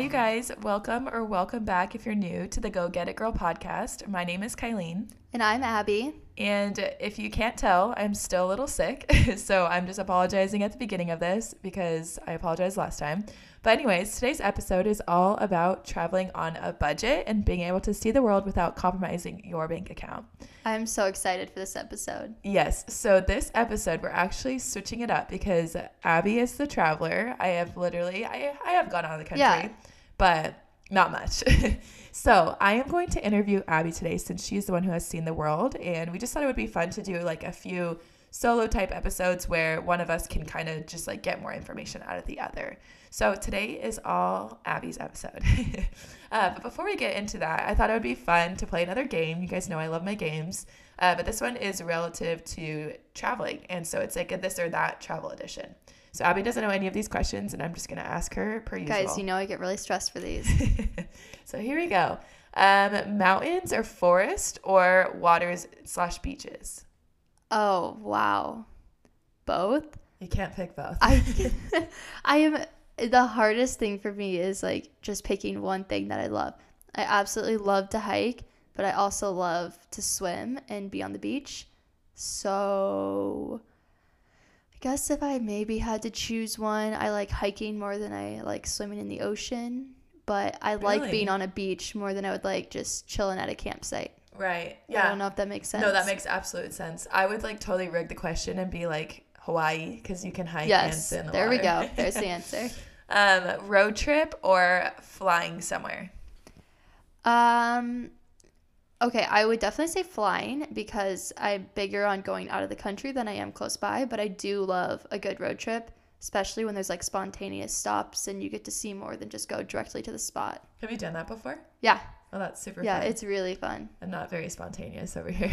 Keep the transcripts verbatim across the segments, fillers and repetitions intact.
you guys. Welcome or welcome back if you're new to the Go Get It Girl podcast. My name is Kylene. And I'm Abby. And if you can't tell, I'm still a little sick. So I'm just apologizing at the beginning of this because I apologized last time. But anyways, today's episode is all about traveling on a budget and being able to see the world without compromising your bank account. I'm so excited for this episode. Yes. So this episode, we're actually switching it up because Abby is the traveler. I have literally, I, I have gone out of the country, yeah. but not much. So I am going to interview Abby today since she's the one who has seen the world. And we just thought it would be fun to do like a few solo type episodes where one of us can kind of just like get more information out of the other. So today is all Abby's episode. uh, but before we get into that, I thought it would be fun to play another game. You guys know I love my games, uh, but this one is relative to traveling. And so it's like a this or that travel edition. So Abby doesn't know any of these questions, and I'm just going to ask her per usual. Guys, you know I get really stressed for these. So here we go. Um, mountains or forest or waters slash beaches? Oh, wow. Both? You can't pick both. I, I am... The hardest thing for me is like just picking one thing that I love. I absolutely love to hike, but I also love to swim and be on the beach. So I guess if I maybe had to choose one, I like hiking more than I like swimming in the ocean, but I Really? Like being on a beach more than I would like just chilling at a campsite. Right. Yeah. I don't know if that makes sense. No, that makes absolute sense. I would like totally rig the question and be like Hawaii because you can hike yes, and sit in the water. Yes, there we go. There's the answer. Um, road trip or flying somewhere? Um, okay, I would definitely say flying because I'm bigger on going out of the country than I am close by, but I do love a good road trip, especially when there's like spontaneous stops and you get to see more than just go directly to the spot. Have you done that before? Yeah. Oh, that's super yeah, fun. Yeah, it's really fun. I'm not very spontaneous over here.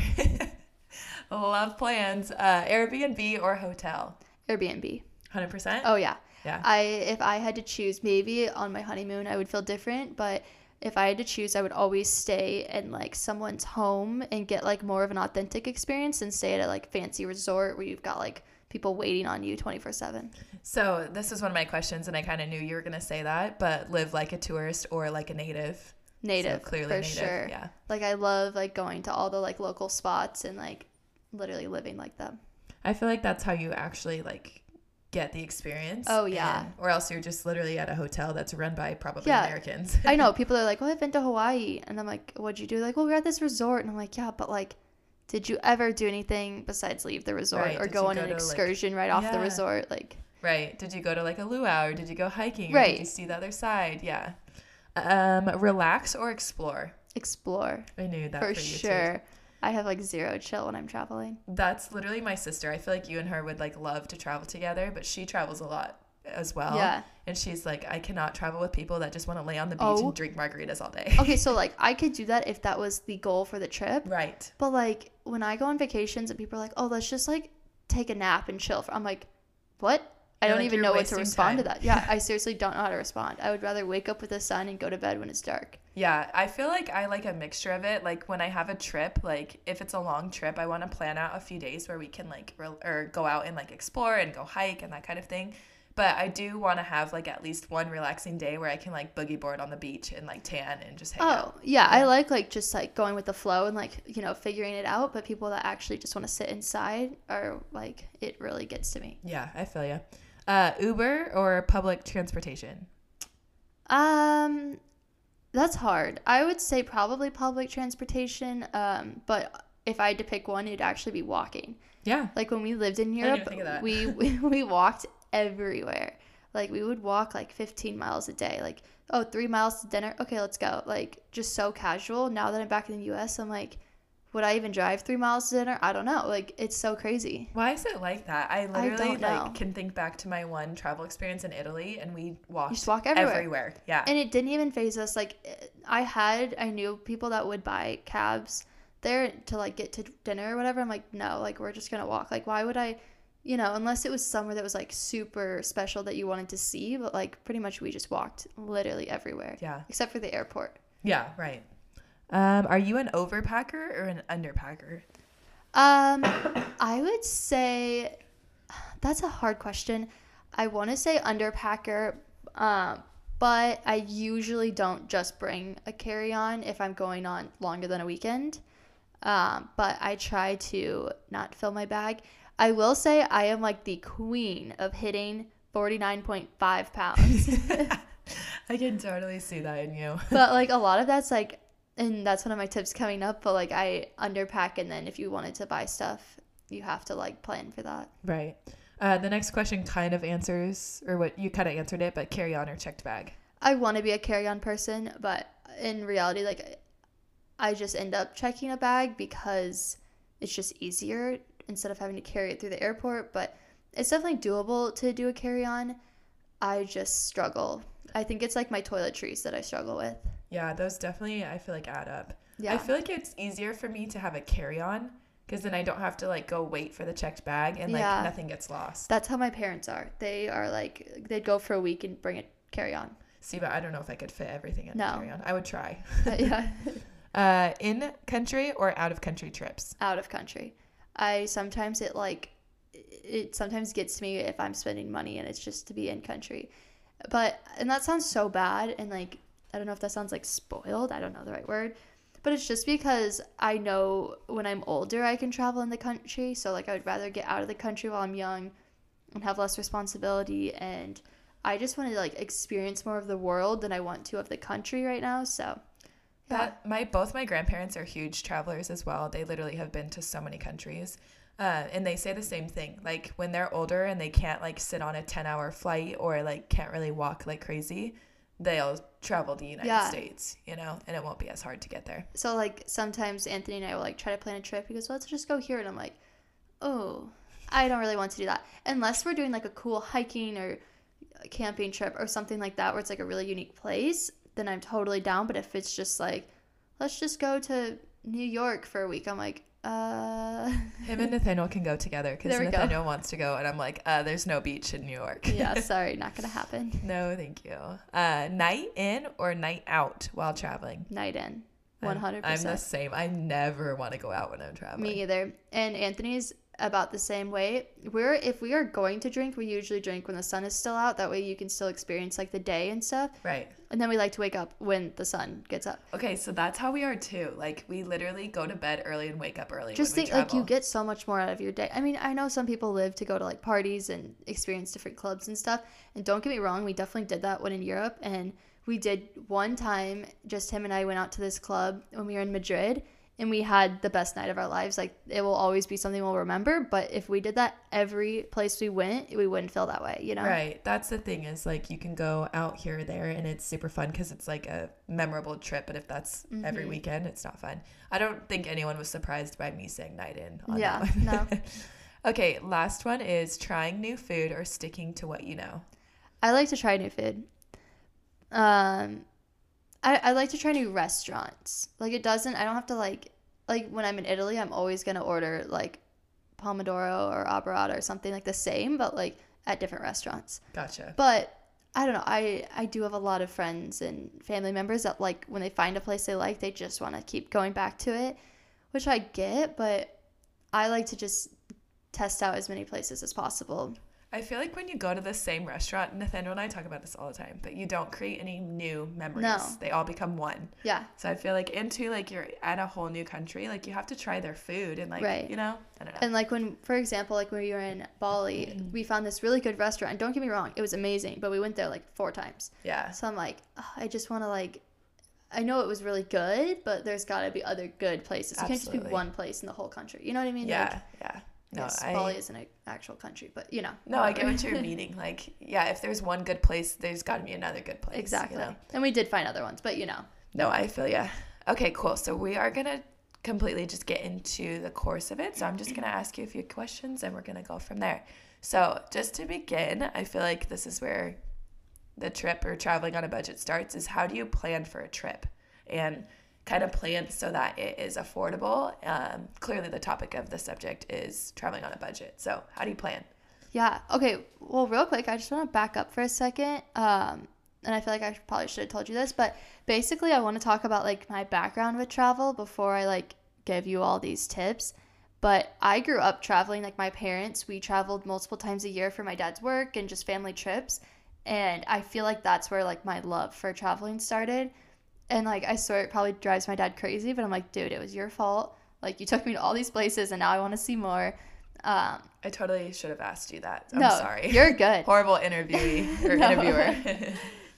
Love plans. Uh, Airbnb or hotel? Airbnb. one hundred percent? Oh, yeah. Yeah. I if I had to choose, maybe on my honeymoon I would feel different, but if I had to choose, I would always stay in like someone's home and get like more of an authentic experience and stay at a like fancy resort where you've got like people waiting on you twenty-four seven. So this is one of my questions, and I kind of knew you were going to say that, but live like a tourist or like a native? Native, so clearly for native. Sure. Yeah. Like I love like going to all the like local spots and like literally living like them. I feel like that's how you actually like get the experience. Oh yeah. And, or else you're just literally at a hotel that's run by probably yeah. Americans. I know people are like, well, I've been to Hawaii, and I'm like, what'd you do? Like, well, we're at this resort, and I'm like, yeah, but like, did you ever do anything besides leave the resort right. or did go on go an to, excursion like, right off yeah. the resort? Like, right? Did you go to like a luau, or did you go hiking, or right? Did you see the other side? Yeah. Um, relax or explore? Explore. I knew that for, for you sure. Too. I have like zero chill when I'm traveling. That's literally my sister. I feel like you and her would like love to travel together, but she travels a lot as well. Yeah. And she's like, I cannot travel with people that just want to lay on the beach oh. and drink margaritas all day. Okay, so like I could do that if that was the goal for the trip. Right. But like when I go on vacations and people are like, oh, let's just like take a nap and chill. For-. I'm like, what? I don't like even know what to respond time. To that. Yeah, I seriously don't know how to respond. I would rather wake up with the sun and go to bed when it's dark. Yeah, I feel like I like a mixture of it. Like when I have a trip, like if it's a long trip, I want to plan out a few days where we can like re- or go out and like explore and go hike and that kind of thing. But I do want to have like at least one relaxing day where I can like boogie board on the beach and like tan and just hang oh, out. Oh, yeah, yeah. I like like just like going with the flow and like, you know, figuring it out. But people that actually just want to sit inside are like, it really gets to me. Yeah, I feel you. Uh, Uber or public transportation? Um, that's hard. I would say probably public transportation. Um, but if I had to pick one, it'd actually be walking. Yeah. Like when we lived in Europe, we, we we walked everywhere. Like we would walk like fifteen miles a day. Like, oh, three miles to dinner. Okay, let's go. Like just so casual. Now that I'm back in the U S, I'm like, would I even drive three miles to dinner? I don't know. Like, it's so crazy. Why is it like that? I literally I like can think back to my one travel experience in Italy, and we walked you just walk everywhere. everywhere. Yeah. And it didn't even phase us. Like, I had, I knew people that would buy cabs there to, like, get to dinner or whatever. I'm like, no, like, we're just going to walk. Like, why would I, you know, unless it was somewhere that was, like, super special that you wanted to see. But, like, pretty much we just walked literally everywhere. Yeah. Except for the airport. Yeah, right. Um, are you an overpacker or an underpacker? Um, I would say that's a hard question. I want to say underpacker, um, But I usually don't just bring a carry-on if I'm going on longer than a weekend. Um, but I try to not fill my bag. I will say I am like the queen of hitting forty-nine point five pounds. I can totally see that in you. But like a lot of that's like, and that's one of my tips coming up, but like I underpack, and then if you wanted to buy stuff, you have to like plan for that. Right. Uh, the next question kind of answers, or what you kind of answered it, but carry on or checked bag. I want to be a carry on person, but in reality, like I just end up checking a bag because it's just easier instead of having to carry it through the airport. But it's definitely doable to do a carry on. I just struggle. I think it's like my toiletries that I struggle with. Yeah, those definitely, I feel like, add up. Yeah. I feel like it's easier for me to have a carry-on because then I don't have to, like, go wait for the checked bag and, like, yeah. nothing gets lost. That's how my parents are. They are, like, they'd go for a week and bring a carry-on. See, but I don't know if I could fit everything in no. a carry-on. I would try. yeah. uh, in-country or out-of-country trips? Out-of-country. I sometimes, it, like, it sometimes gets to me if I'm spending money and it's just to be in-country. But, and that sounds so bad and, like, I don't know if that sounds like spoiled. I don't know the right word. But it's just because I know when I'm older, I can travel in the country. So, like, I would rather get out of the country while I'm young and have less responsibility. And I just want to, like, experience more of the world than I want to of the country right now. So, yeah. That, my, both my grandparents are huge travelers as well. They literally have been to so many countries. Uh, and they say the same thing. Like, when they're older and they can't, like, sit on a ten-hour flight or, like, can't really walk like crazy, they'll travel the United yeah. States, you know, and it won't be as hard to get there. So, like, sometimes Anthony and I will, like, try to plan a trip. He goes, well, let's just go here. And I'm like, oh, I don't really want to do that. Unless we're doing, like, a cool hiking or camping trip or something like that where it's, like, a really unique place, then I'm totally down. But if it's just, like, let's just go to New York for a week, I'm like, uh. Him and Nathaniel can go together because Nathaniel go. wants to go, and I'm like, uh, there's no beach in New York. Yeah, sorry, not gonna happen. No, thank you. Uh, night in or night out while traveling? Night in, one hundred percent. I'm the same. I never want to go out when I'm traveling. Me either. And Anthony's about the same way. We're if we are going to drink, we usually drink when the sun is still out. That way, you can still experience like the day and stuff. Right. And then we like to wake up when the sun gets up. Okay, so that's how we are too. Like, we literally go to bed early and wake up early. Just when think, we like, you get so much more out of your day. I mean, I know some people live to go to, like, parties and experience different clubs and stuff. And don't get me wrong, we definitely did that when in Europe. And we did one time, just him and I went out to this club when we were in Madrid. And we had the best night of our lives. Like, it will always be something we'll remember. But if we did that every place we went, we wouldn't feel that way, you know? Right. That's the thing is, like, you can go out here or there, and it's super fun because it's, like, a memorable trip. But if that's mm-hmm. every weekend, it's not fun. I don't think anyone was surprised by me saying night in on yeah, that one. No. Okay, last one is trying new food or sticking to what you know. I like to try new food. Um... I, I like to try new restaurants. Like, it doesn't, I don't have to, like, like, when I'm in Italy, I'm always going to order, like, pomodoro or abrata or something, like, the same, but, like, at different restaurants. Gotcha. But, I don't know, I, I do have a lot of friends and family members that, like, when they find a place they like, they just want to keep going back to it, which I get, but I like to just test out as many places as possible. I feel like when you go to the same restaurant, Nathaniel and I talk about this all the time, but you don't create any new memories. No. They all become one. Yeah. So I feel like, and too, like, you're at a whole new country, like, you have to try their food and, like, right. you know, I don't know. And, like, when, for example, like, when we were in Bali, mm-hmm. we found this really good restaurant. And don't get me wrong, it was amazing, but we went there, like, four times. Yeah. So I'm like, oh, I just want to, like, I know it was really good, but there's got to be other good places. Absolutely. You can't just be one place in the whole country. You know what I mean? Yeah, like, yeah. No, yes, I, Bali isn't an actual country, but, you know. No, whatever. I get what you're meaning. Like, yeah, if there's one good place, there's got to be another good place. Exactly. You know? And we did find other ones, but, you know. No, I feel yeah. Okay, cool. So we are going to completely just get into the course of it. So I'm just going to ask you a few questions, and we're going to go from there. So just to begin, I feel like this is where the trip or traveling on a budget starts, is how do you plan for a trip? And kind of planned so that it is affordable. Um, clearly the topic of the subject is traveling on a budget. So how do you plan? Yeah. Okay. Well, real quick, I just want to back up for a second. Um, and I feel like I probably should have told you this, but basically I want to talk about, like, my background with travel before I, like, give you all these tips. But I grew up traveling, like, my parents, we traveled multiple times a year for my dad's work and just family trips. And I feel like that's where, like, my love for traveling started. And, like, I swear it probably drives my dad crazy, but I'm like, dude, it was your fault. Like, you took me to all these places, and now I want to see more. Um, I totally should have asked you that. I'm no, sorry. You're good. Horrible interviewee or no. interviewer.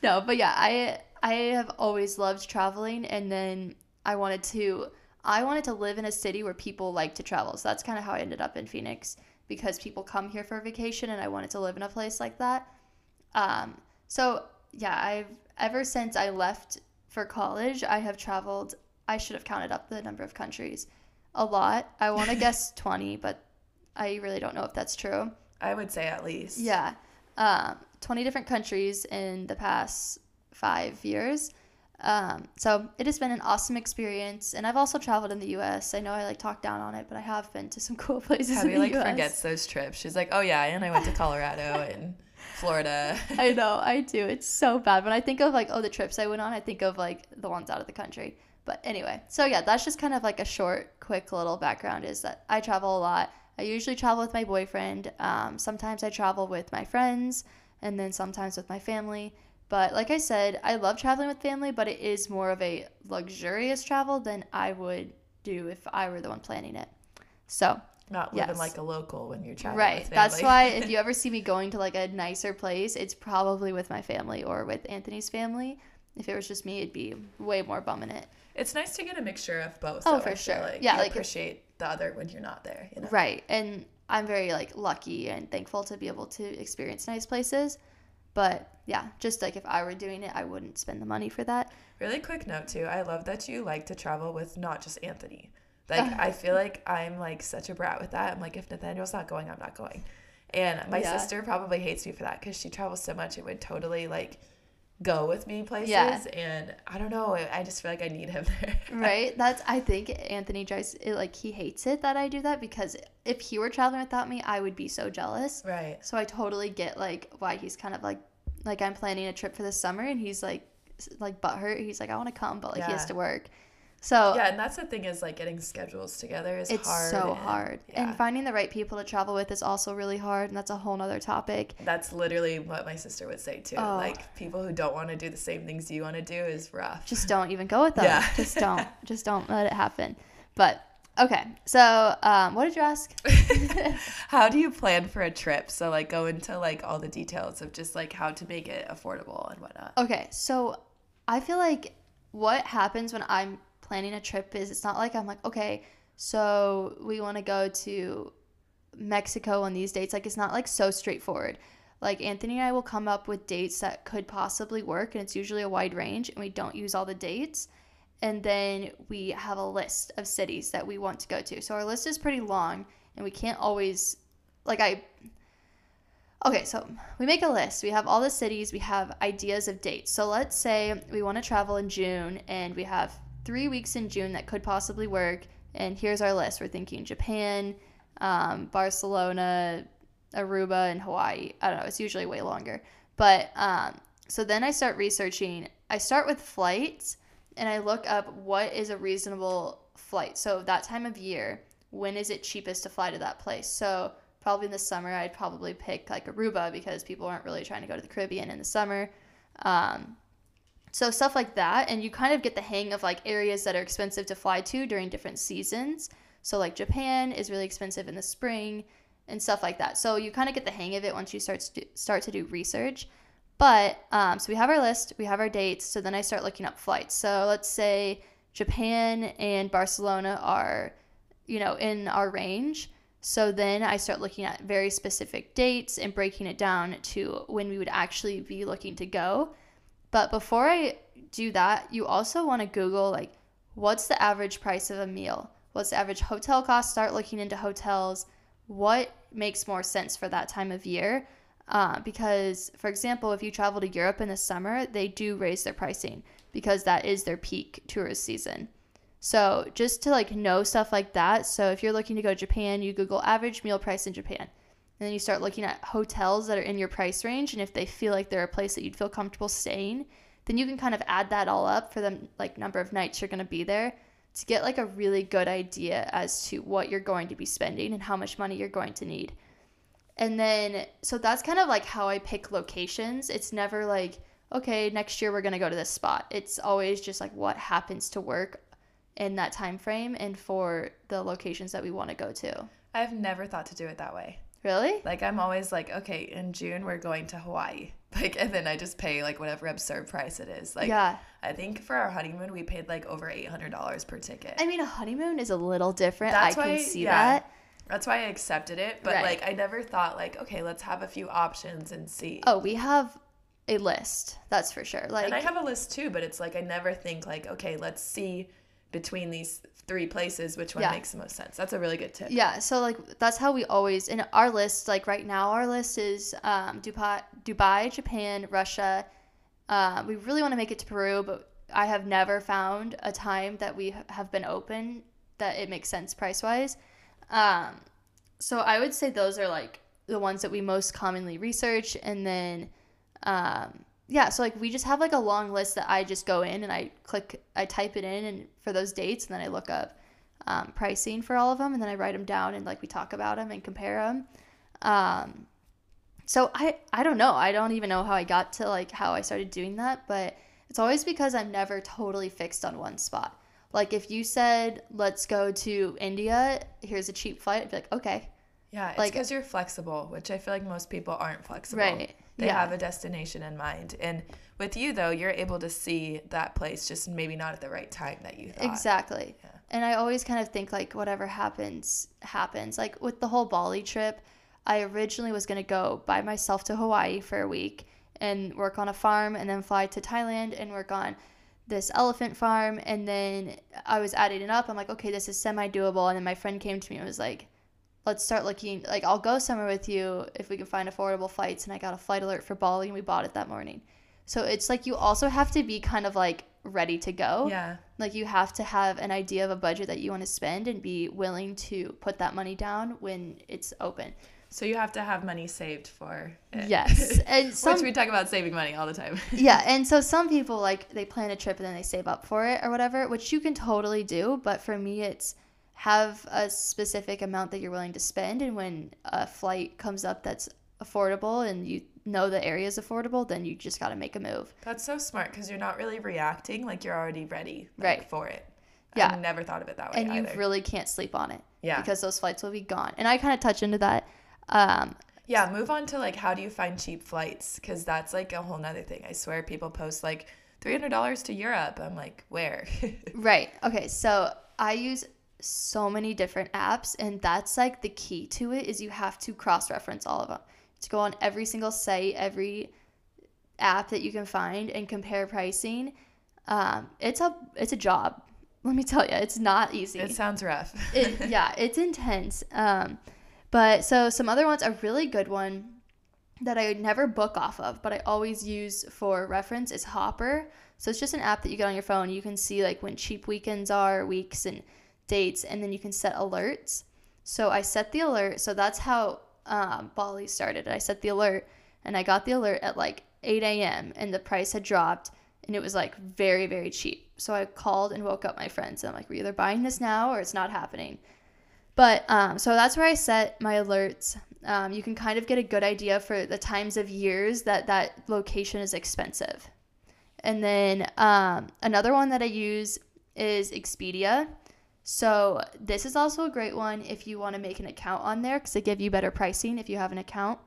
No, but, yeah, I I have always loved traveling, and then I wanted to I wanted to live in a city where people like to travel. So that's kind of how I ended up in Phoenix, because people come here for vacation, and I wanted to live in a place like that. Um, so yeah, I've ever since I left for college, I have traveled. I should have counted up the number of countries. A lot. I want to guess twenty, but I really don't know if that's true. I would say at least. Yeah. Um, twenty different countries in the past five years. Um, so it has been an awesome experience, and I've also traveled in the U S. I know I like talk down on it, but I have been to some cool places. Abby in the like U S forgets those trips. She's like, oh yeah, and I went to Colorado and Florida. I know, I do. It's so bad. When I think of like, oh, the trips I went on, I think of like the ones out of the country. But anyway, so yeah, that's just kind of like a short, quick little background, is that I travel a lot. I usually travel with my boyfriend. Um, sometimes I travel with my friends, and then sometimes with my family. But like I said, I love traveling with family, but it is more of a luxurious travel than I would do if I were the one planning it. So not living yes. like a local when you're traveling right. with family. That's why if you ever see me going to like a nicer place, it's probably with my family or with Anthony's family. If it was just me, it'd be way more bumming it. It's nice to get a mixture of both. Oh, though, for sure. Like, yeah, you like appreciate if, the other when you're not there. You know? Right, and I'm very like lucky and thankful to be able to experience nice places. But yeah, just like if I were doing it, I wouldn't spend the money for that. Really quick note too, I love that you like to travel with not just Anthony. Like, I feel like I'm like such a brat with that. I'm like, if Nathaniel's not going, I'm not going. And my yeah. sister probably hates me for that, because she travels so much, it would totally like go with me places. Yeah. And I don't know, I just feel like I need him there. Right. That's, I think Anthony tries it, like he hates it that I do that, because if he were traveling without me, I would be so jealous. Right. So I totally get like why he's kind of like, like I'm planning a trip for the summer, and he's like, like butthurt. He's like, I want to come, but like yeah. he has to work. So yeah, and that's the thing, is like getting schedules together is it's hard. It's so and, hard, yeah. and finding the right people to travel with is also really hard, and that's a whole nother topic. That's literally what my sister would say too. Oh. Like people who don't want to do the same things you want to do is rough. Just don't even go with them. Yeah. just don't, just don't let it happen. But okay, so um, what did you ask? How do you plan for a trip? So like go into like all the details of just like how to make it affordable and whatnot. Okay, so I feel like what happens when I'm planning a trip is, it's not like I'm like, okay, so we want to go to Mexico on these dates. Like, it's not like so straightforward. Like, Anthony and I will come up with dates that could possibly work, and it's usually a wide range, and we don't use all the dates. And then we have a list of cities that we want to go to. So our list is pretty long, and we can't always, like I, okay, so we make a list. We have all the cities. We have ideas of dates. So let's say we want to travel in June, and we have three weeks in June that could possibly work, and here's our list. We're thinking Japan, um, Barcelona, Aruba, and Hawaii. I don't know. It's usually way longer. But um, so then I start researching. I start with flights, and I look up what is a reasonable flight. So that time of year, when is it cheapest to fly to that place? So probably in the summer, I'd probably pick like Aruba, because people aren't really trying to go to the Caribbean in the summer. Um So stuff like that, and you kind of get the hang of, like, areas that are expensive to fly to during different seasons. So, like, Japan is really expensive in the spring and stuff like that. So you kind of get the hang of it once you start to do, start to do research. But um, so we have our list. We have our dates. So then I start looking up flights. So let's say Japan and Barcelona are, you know, in our range. So then I start looking at very specific dates and breaking it down to when we would actually be looking to go. But before I do that, you also want to Google, like, what's the average price of a meal? What's the average hotel cost? Start looking into hotels. What makes more sense for that time of year? Uh, because, for example, if you travel to Europe in the summer, they do raise their pricing, because that is their peak tourist season. So just to, like, know stuff like that. So if you're looking to go to Japan, you Google average meal price in Japan. And then you start looking at hotels that are in your price range, and if they feel like they're a place that you'd feel comfortable staying, then you can kind of add that all up for the, like, number of nights you're going to be there to get, like, a really good idea as to what you're going to be spending and how much money you're going to need. And then, so that's kind of like how I pick locations. It's never like, okay, next year we're going to go to this spot. It's always just like what happens to work in that time frame and for the locations that we want to go to. I've never thought to do it that way. Really? Like, I'm always like, okay, in June we're going to Hawaii. Like, and then I just pay, like, whatever absurd price it is. Like, yeah. I think for our honeymoon, we paid, like, over eight hundred dollars per ticket. I mean, a honeymoon is a little different. That's I why, can see yeah. that. That's why I accepted it. But, right. like, I never thought, like, okay, let's have a few options and see. Oh, we have a list. That's for sure. Like, and I have a list, too. But it's, like, I never think, like, okay, let's see between these three places which one yeah. makes the most sense. That's a really good tip. Yeah. So, like, that's how we always – in our list, like, right now our list is um, Dubai, Dubai, Japan, Russia. Uh, we really want to make it to Peru, but I have never found a time that we have been open that it makes sense price-wise. Um, so I would say those are, like, the ones that we most commonly research. And then um, – yeah, so, like, we just have, like, a long list that I just go in and I click, I type it in and for those dates, and then I look up um, pricing for all of them, and then I write them down, and, like, we talk about them and compare them. Um, so I, I don't know. I don't even know how I got to, like, how I started doing that, but it's always because I'm never totally fixed on one spot. Like, if you said, let's go to India, here's a cheap flight, I'd be like, okay. Yeah, it's because like, you're flexible, which I feel like most people aren't flexible. Right. They yeah. have a destination in mind. And with you, though, you're able to see that place, just maybe not at the right time that you thought. Exactly. Yeah. And I always kind of think, like, whatever happens, happens. Like, with the whole Bali trip, I originally was going to go by myself to Hawaii for a week and work on a farm and then fly to Thailand and work on this elephant farm. And then I was adding it up. I'm like, okay, this is semi-doable. And then my friend came to me and was like, let's start looking, like, I'll go somewhere with you if we can find affordable flights. And I got a flight alert for Bali, and we bought it that morning. So it's like you also have to be kind of, like, ready to go. Yeah. Like, you have to have an idea of a budget that you want to spend and be willing to put that money down when it's open. So you have to have money saved for it. Yes. And some, which we talk about saving money all the time. Yeah. And so some people, like, they plan a trip and then they save up for it or whatever, which you can totally do. But for me, it's have a specific amount that you're willing to spend, and when a flight comes up that's affordable and you know the area is affordable, then you just got to make a move. That's so smart, because you're not really reacting, like, you're already ready, like, right. for it. Yeah. I never thought of it that way and either. You really can't sleep on it. Yeah. Because those flights will be gone. And I kind of touch into that. Um, yeah, move on to, like, how do you find cheap flights? Because that's, like, a whole nother thing. I swear people post, like, three hundred dollars to Europe. I'm like, where? Right. Okay, so I use so many different apps, and that's, like, the key to it is you have to cross-reference all of them, to go on every single site, every app that you can find, and compare pricing. um it's a it's a job, let me tell you. It's not easy. It sounds rough. it, yeah it's intense. Um but so some other ones, a really good one that I would never book off of but I always use for reference is Hopper. So it's just an app that you get on your phone. You can see, like, when cheap weekends are, weeks, and dates, and then you can set alerts. So I set the alert. So that's how um, Bali started. I set the alert, and I got the alert at, like, eight a.m. and the price had dropped, and it was, like, very, very cheap. So I called and woke up my friends, and I'm like, we're either buying this now or it's not happening. But um, so that's where I set my alerts. Um, you can kind of get a good idea for the times of years that that location is expensive. And then um, another one that I use is Expedia. So this is also a great one if you want to make an account on there, because they give you better pricing if you have an account.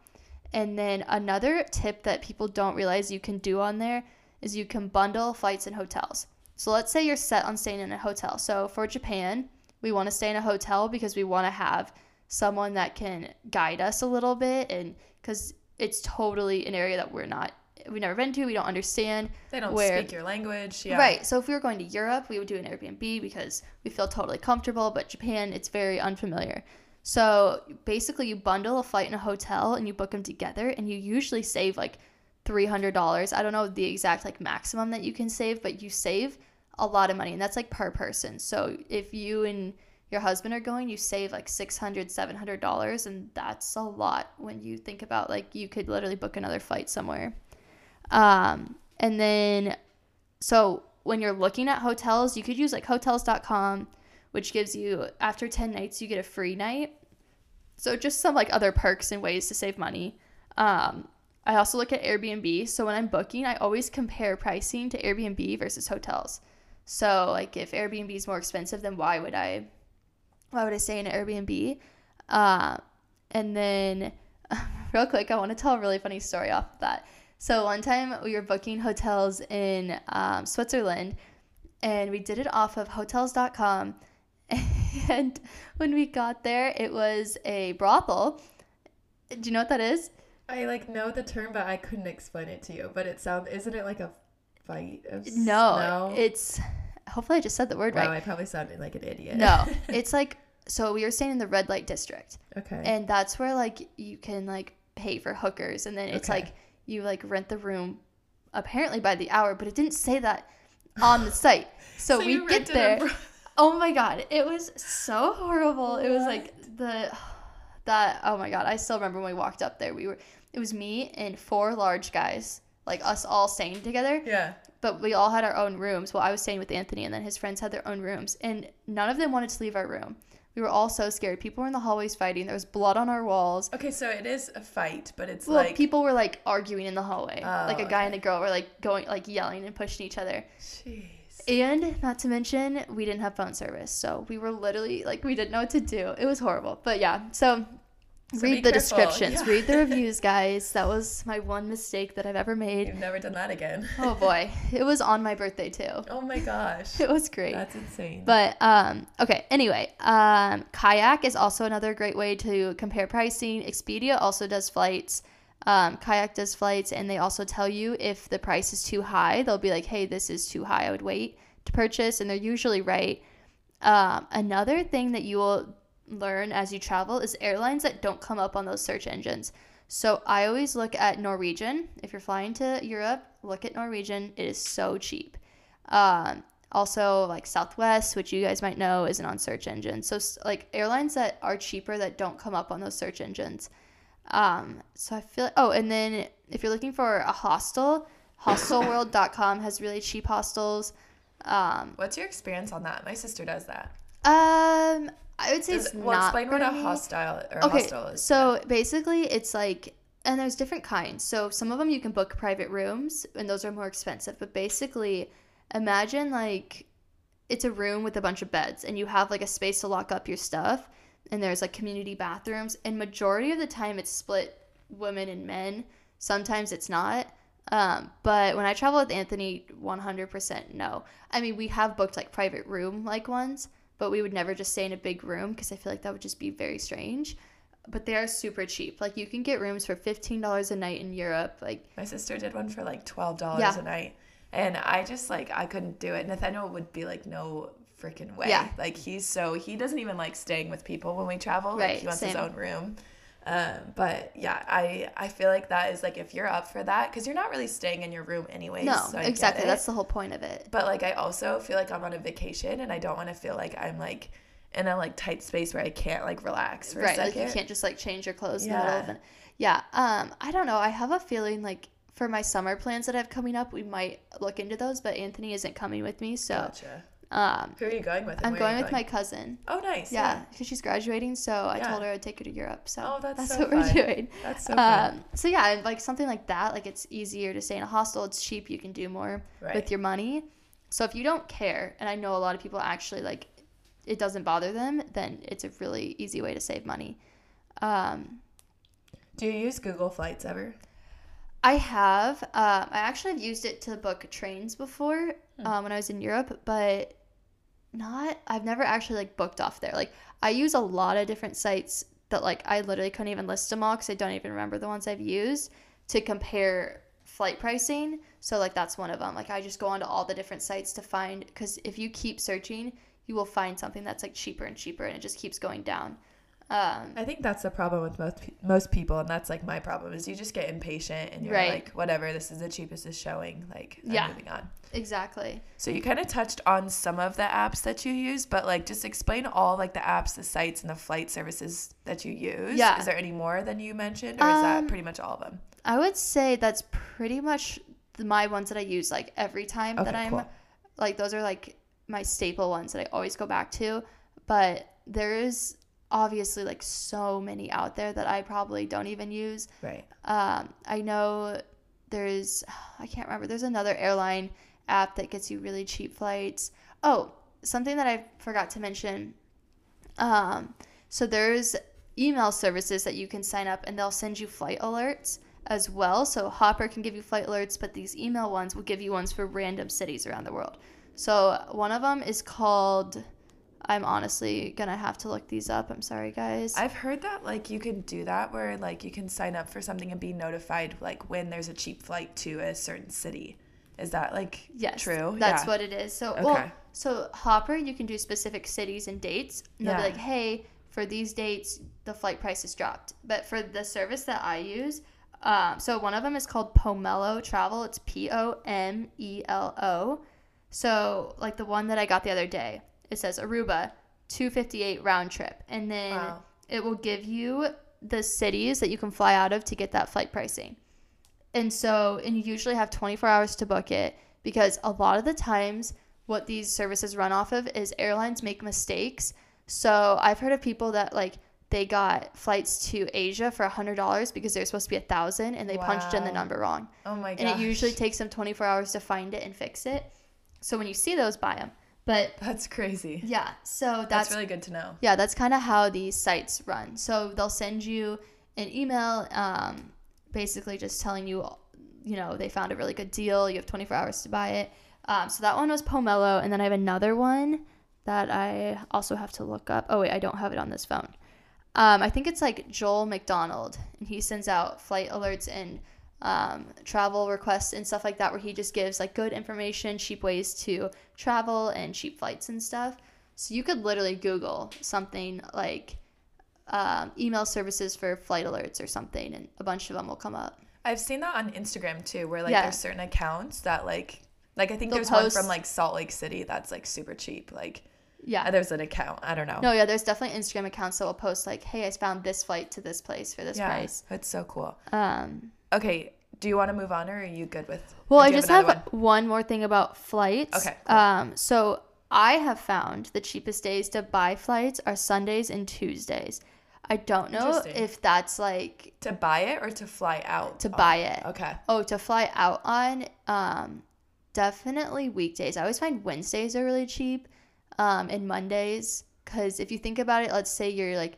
And then another tip that people don't realize you can do on there is you can bundle flights and hotels. So let's say you're set on staying in a hotel. So for Japan, we want to stay in a hotel because we want to have someone that can guide us a little bit, and because it's totally an area that we're not we've never been to, we don't understand. They don't where, speak your language. Yeah. Right. So if we were going to Europe, we would do an Airbnb because we feel totally comfortable. But Japan, it's very unfamiliar. So basically you bundle a flight and a hotel and you book them together, and you usually save like three hundred dollars. I don't know the exact like maximum that you can save, but you save a lot of money, and that's like per person. So if you and your husband are going, you save like six hundred dollars, seven hundred dollars, and that's a lot when you think about like you could literally book another flight somewhere. Um, and then, so when you're looking at hotels, you could use like Hotels dot com, which gives you, after ten nights, you get a free night. So just some like other perks and ways to save money. Um, I also look at Airbnb. So when I'm booking, I always compare pricing to Airbnb versus hotels. So like if Airbnb is more expensive, then why would I, why would I stay in an Airbnb? Uh, and then real quick, I want to tell a really funny story off of that. So one time we were booking hotels in um, Switzerland, and we did it off of hotels dot com. And when we got there, it was a brothel. Do you know what that is? I like know the term, but I couldn't explain it to you. But it sounds, isn't it like a fight of no, snow? It's, hopefully I just said the word wow, right. Wow, I probably sounded like an idiot. No, it's like, so we were staying in the red light district. Okay. And that's where like you can like pay for hookers. And then it's okay. like you like rent the room apparently by the hour, but it didn't say that on the site. So, so we get there. Bro- oh my God. It was so horrible. What? It was like the, that, oh my God. I still remember when we walked up there, we were, it was me and four large guys, like us all staying together. Yeah. But we all had our own rooms. Well, I was staying with Anthony, and then his friends had their own rooms, and none of them wanted to leave our room. We were all so scared. People were in the hallways fighting. There was blood on our walls. Okay, so it is a fight, but it's well, like... Well, people were, like, arguing in the hallway. Oh, like, a guy okay. and a girl were, like, going, like, yelling and pushing each other. Jeez. And not to mention, we didn't have phone service. So we were literally, like, we didn't know what to do. It was horrible. But, yeah, so, so read the careful. descriptions. Yeah. Read the reviews, guys. That was my one mistake that I've ever made. You've never done that again. Oh, boy. It was on my birthday, too. Oh, my gosh. It was great. That's insane. But, um, okay. Anyway, um, Kayak is also another great way to compare pricing. Expedia also does flights. Um, Kayak does flights, and they also tell you if the price is too high. They'll be like, hey, this is too high. I would wait to purchase, and they're usually right. Um, another thing that you will learn as you travel is airlines that don't come up on those search engines. So I always look at Norwegian. If you're flying to Europe, look at Norwegian. It is so cheap. Um, also like Southwest, which you guys might know isn't on search engines. So like airlines that are cheaper that don't come up on those search engines. Um, so I feel, oh, and then if you're looking for a hostel, hostel world dot com has really cheap hostels. Um, what's your experience on that? My sister does that. Um, I would say Does, it's well, not explain what a hostile or okay, hostel is. So yeah. basically it's like, and there's different kinds. So some of them you can book private rooms, and those are more expensive. But basically imagine like it's a room with a bunch of beds, and you have like a space to lock up your stuff, and there's like community bathrooms, and majority of the time it's split women and men. Sometimes it's not. Um, but when I travel with Anthony, one hundred percent no. I mean, we have booked like private room like ones, but we would never just stay in a big room because I feel like that would just be very strange. But they are super cheap. Like, you can get rooms for fifteen dollars a night in Europe. Like, my sister did one for, like, twelve dollars yeah. a night. And I just, like, I couldn't do it. Nathaniel would be like, no freaking way. Yeah. Like, he's so – he doesn't even like staying with people when we travel. Right, like, he wants same. his own room. Um, but, yeah, I, I feel like that is, like, if you're up for that – because you're not really staying in your room anyways. No, so exactly. That's the whole point of it. But, like, I also feel like I'm on a vacation, and I don't want to feel like I'm, like, in a, like, tight space where I can't, like, relax for right, a second. Right, like, you can't just, like, change your clothes yeah. in the middle of it. Yeah. Um, I don't know. I have a feeling, like, for my summer plans that I have coming up, we might look into those, but Anthony isn't coming with me, so. Gotcha. Um, Who are you going with? I'm going with going? my cousin. Oh, nice. Yeah, because yeah. she's graduating, so yeah. I told her I'd take her to Europe. So oh, that's, that's so what fun. we're doing. That's so fun. Um, so yeah, like something like that. Like, it's easier to stay in a hostel. It's cheap. You can do more right. with your money. So if you don't care, and I know a lot of people actually like, it doesn't bother them, then it's a really easy way to save money. Um, do you use Google Flights ever? I have. Um, I actually have used it to book trains before hmm. um, when I was in Europe, but. Not, I've never actually, like, booked off there. Like, I use a lot of different sites that, like, I literally couldn't even list them all because I don't even remember the ones I've used to compare flight pricing. So, like, that's one of them. Like, I just go onto all the different sites to find, because if you keep searching, you will find something that's, like, cheaper and cheaper, and it just keeps going down. Um, I think that's the problem with most most people, and that's, like, my problem, is you just get impatient, and you're right. like, whatever, this is the cheapest is showing, like, I'm yeah. moving on. Exactly. So you kind of touched on some of the apps that you use, but, like, just explain all, like, the apps, the sites, and the flight services that you use. Yeah. Is there any more than you mentioned, or um, is that pretty much all of them? I would say that's pretty much the, my ones that I use, like, every time okay, that I'm cool. – like, those are, like, my staple ones that I always go back to, but there is – obviously like so many out there that I probably don't even use. Right. Um, I know there's, I can't remember, there's another airline app that gets you really cheap flights. Oh, something that I forgot to mention. Um, so there's email services that you can sign up and they'll send you flight alerts as well. So Hopper can give you flight alerts, but these email ones will give you ones for random cities around the world. So one of them is called, I'm honestly going to have to look these up. I'm sorry, guys. I've heard that, like, you can do that where, like, you can sign up for something and be notified, like, when there's a cheap flight to a certain city. Is that, like, yes, true? That's yeah. what it is. So, okay. well, so Hopper, you can do specific cities and dates. And they'll yeah. be like, hey, for these dates, the flight price is dropped. But for the service that I use, um, so one of them is called Pomelo Travel. It's P O M E L O. So, like, the one that I got the other day, it says Aruba, two fifty-eight round trip. And then wow. it will give you the cities that you can fly out of to get that flight pricing. And so, and you usually have twenty-four hours to book it, because a lot of the times what these services run off of is airlines make mistakes. So I've heard of people that, like, they got flights to Asia for one hundred dollars because they're supposed to be one thousand dollars and they wow. punched in the number wrong. Oh, my gosh. And it usually takes them twenty-four hours to find it and fix it. So when you see those, buy them. But that's crazy. Yeah. So that's, that's really good to know. Yeah. That's kind of how these sites run. So they'll send you an email, um, basically just telling you, you know, they found a really good deal. You have twenty-four hours to buy it. Um, so that one was Pomelo. And then I have another one that I also have to look up. Oh, wait, I don't have it on this phone. Um, I think it's like Joel McDonald, and he sends out flight alerts and Um, travel requests and stuff like that, where he just gives, like, good information, cheap ways to travel and cheap flights and stuff. So you could literally Google something like um, email services for flight alerts or something, and a bunch of them will come up. I've seen that on Instagram too, where, like, yeah. there's certain accounts that, like, like I think They'll there's post... one from, like, Salt Lake City that's, like, super cheap. Like, yeah, there's an account. I don't know. No, yeah, there's definitely Instagram accounts that will post, like, hey, I found this flight to this place for this yeah, price. That's so cool. Um. Okay, do you want to move on, or are you good with? Well, I just have, have one? one more thing about flights. Okay. Cool. Um, so I have found the cheapest days to buy flights are Sundays and Tuesdays. I don't know if that's, like, to buy it or to fly out. To on. buy it. Okay. Oh, to fly out on, um, definitely weekdays. I always find Wednesdays are really cheap, um, and Mondays, because if you think about it, let's say you're, like,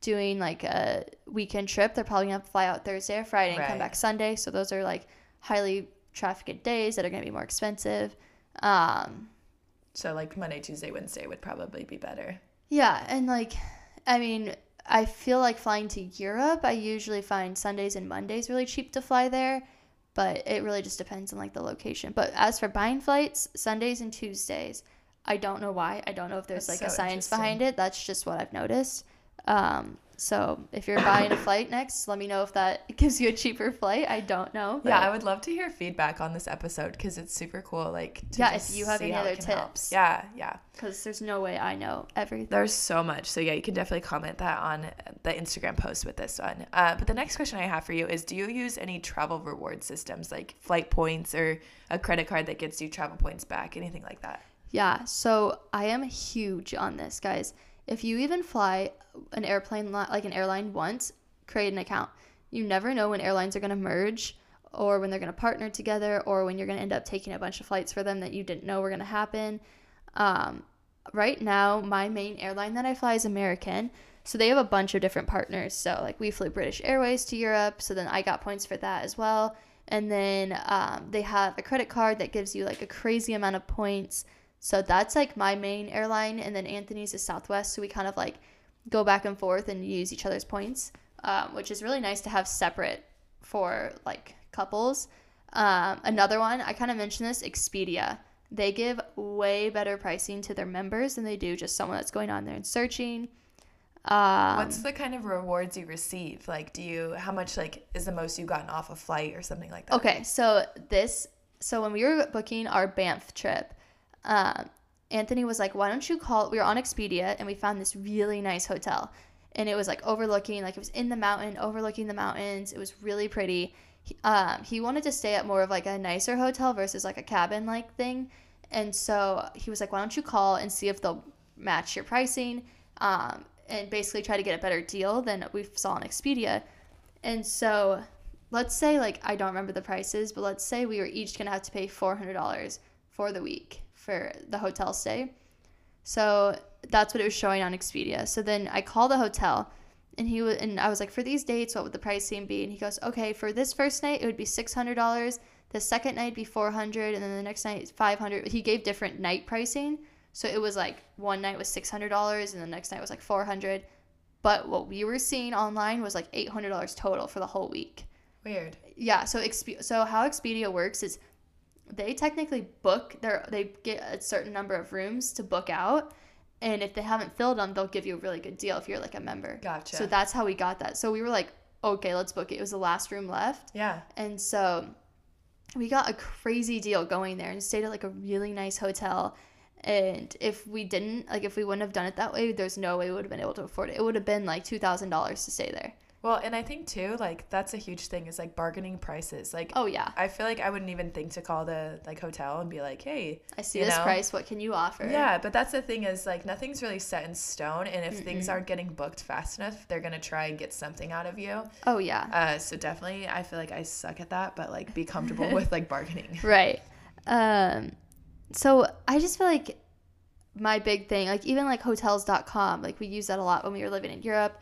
doing, like, a weekend trip, they're probably gonna fly out Thursday or Friday and right. come back Sunday. So those are, like, highly trafficked days that are gonna be more expensive. Um, so, like, Monday, Tuesday, Wednesday would probably be better. Yeah, and, like, I mean, I feel like flying to Europe, I usually find Sundays and Mondays really cheap to fly there, but it really just depends on, like, the location. But as for buying flights, Sundays and Tuesdays, I don't know why. I don't know if there's That's like so a science behind it. That's just what I've noticed. Um, so if you're buying a flight next, let me know if that gives you a cheaper flight. I don't know. But... yeah, I would love to hear feedback on this episode, because it's super cool. Like, to yeah, if you have any other tips. Help. Yeah, yeah. Because there's no way I know everything. There's so much. So yeah, you can definitely comment that on the Instagram post with this one. Uh, but the next question I have for you is, do you use any travel reward systems, like flight points or a credit card that gets you travel points back, anything like that? Yeah, so I am huge on this, guys. If you even fly an airplane, like an airline once, create an account. You never know when airlines are going to merge, or when they're going to partner together, or when you're going to end up taking a bunch of flights for them that you didn't know were going to happen. Um, right now, my main airline that I fly is American. So they have a bunch of different partners. So, like, we flew British Airways to Europe. So then I got points for that as well. And then um, they have a credit card that gives you, like, a crazy amount of points. So that's, like, my main airline, and then Anthony's is Southwest, so we kind of, like, go back and forth and use each other's points, um, which is really nice to have separate for, like, couples. Um, another one, I kind of mentioned this, Expedia. They give way better pricing to their members than they do just someone that's going on there and searching. Um, What's the kind of rewards you receive? Like, do you, how much, like, is the most you've gotten off a flight or something like that? Okay, so this, so when we were booking our Banff trip, Um, Anthony was like, why don't you call, we were on Expedia and we found this really nice hotel, and it was, like, overlooking, like, it was in the mountain, overlooking the mountains. It was really pretty. He, um, he wanted to stay at more of, like, a nicer hotel versus, like, a cabin like thing. And so he was like, why don't you call and see if they'll match your pricing? Um, and basically try to get a better deal than we saw on Expedia. And so let's say, like, I don't remember the prices, but let's say we were each going to have to pay four hundred dollars for the week for the hotel stay. So that's what it was showing on Expedia. So then I called the hotel, and he was, and I was like, for these dates, what would the pricing be? And he goes, okay, for this first night, it would be six hundred dollars. The second night would be four hundred dollars, and then the next night, five hundred dollars. He gave different night pricing. So it was like one night was six hundred dollars, and the next night was like four hundred dollars. But what we were seeing online was like eight hundred dollars total for the whole week. Weird. Yeah. So Exp- so how Expedia works is they technically book their, they get a certain number of rooms to book out. And if they haven't filled them, they'll give you a really good deal if you're like a member. Gotcha. So that's how we got that. So we were like, okay, let's book it. It was the last room left. Yeah. And so we got a crazy deal going there and stayed at like a really nice hotel. And if we didn't, like if we wouldn't have done it that way, there's no way we would have been able to afford it. It would have been like two thousand dollars to stay there. Well, and I think too, like, that's a huge thing is like bargaining prices. Like, oh yeah, I feel like I wouldn't even think to call the like hotel and be like, hey, I see this know? price. What can you offer? Yeah. But that's the thing is like, nothing's really set in stone. And if Mm-mm. things aren't getting booked fast enough, they're going to try and get something out of you. Oh yeah. Uh, so definitely I feel like I suck at that, but like be comfortable with like bargaining. Right. Um, so I just feel like my big thing, like even like hotels dot com, like we use that a lot when we were living in Europe.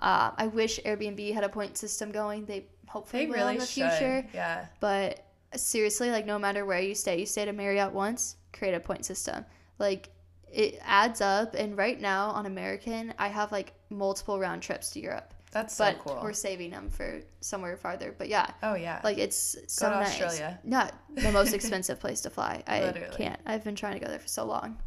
Uh, I wish Airbnb had a point system going. They hopefully they will really in the should. future. Yeah. But seriously, like no matter where you stay, you stay at a Marriott once, create a point system. Like it adds up. And right now on American, I have like multiple round trips to Europe. That's so but cool. But we're saving them for somewhere farther. But yeah. Oh yeah. Like it's so nice. Go to Australia. Not the most expensive place to fly. I Literally. can't. I've been trying to go there for so long.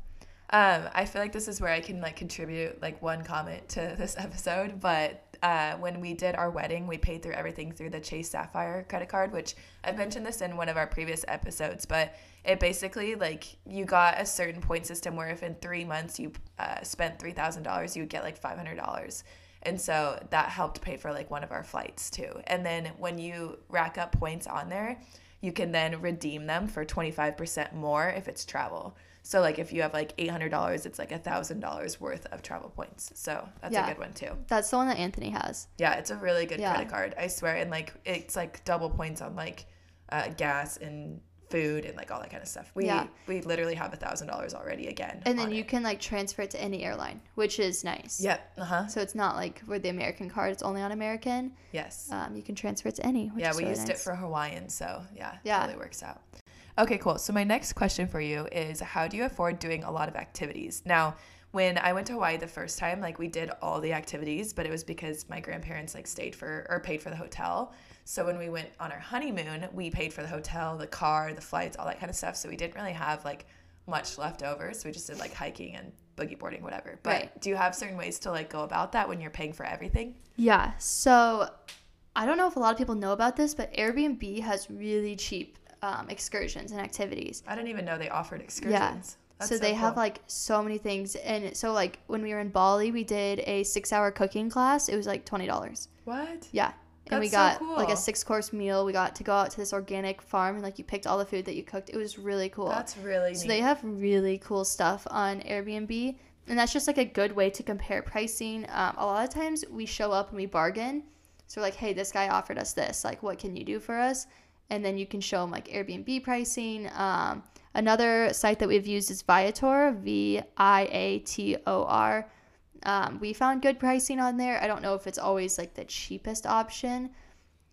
Um, I feel like this is where I can, like, contribute, like, one comment to this episode, but uh, when we did our wedding, we paid through everything through the Chase Sapphire credit card, which I've mentioned this in one of our previous episodes, but it basically, like, you got a certain point system where if in three months you uh, spent three thousand dollars, you would get, like, five hundred dollars, and so that helped pay for, like, one of our flights, too, and then when you rack up points on there, you can then redeem them for twenty-five percent more if it's travel. So, like, if you have, like, eight hundred dollars, it's, like, one thousand dollars worth of travel points. So, that's yeah. a good one, too. That's the one that Anthony has. Yeah, it's a really good yeah. credit card, I swear. And, like, it's, like, double points on, like, uh, gas and food and, like, all that kind of stuff. We yeah. we literally have one thousand dollars already again. And then you it. can, like, transfer it to any airline, which is nice. Yep. Uh-huh. So, it's not, like, with the American card. It's only on American. Yes. Um, you can transfer it to any, which yeah, is Yeah, we really used nice. it for Hawaiian. So, yeah, yeah, it really works out. Okay, cool. So my next question for you is, how do you afford doing a lot of activities? Now, when I went to Hawaii the first time, like we did all the activities, but it was because my grandparents like stayed for or paid for the hotel. So when we went on our honeymoon, we paid for the hotel, the car, the flights, all that kind of stuff. So we didn't really have like much left over. So we just did like hiking and boogie boarding, whatever. But right. do you have certain ways to like go about that when you're paying for everything? Yeah. So I don't know if a lot of people know about this, but Airbnb has really cheap Um, excursions and activities. I didn't even know they offered excursions. Yeah. That's so, so they cool. have like so many things. And so like when we were in Bali, we did a six hour cooking class. It was like twenty dollars. What? Yeah. And That's we got so cool. like a six course meal. We got to go out to this organic farm and like you picked all the food that you cooked. It was really cool. That's really So neat. They have really cool stuff on Airbnb. And that's just like a good way to compare pricing. Um, a lot of times we show up and we bargain. So we're like, hey, this guy offered us this. Like, what can you do for us? And then you can show them like Airbnb pricing. Um, another site that we've used is Viator, V I A T O R. Um, we found good pricing on there. I don't know if it's always like the cheapest option,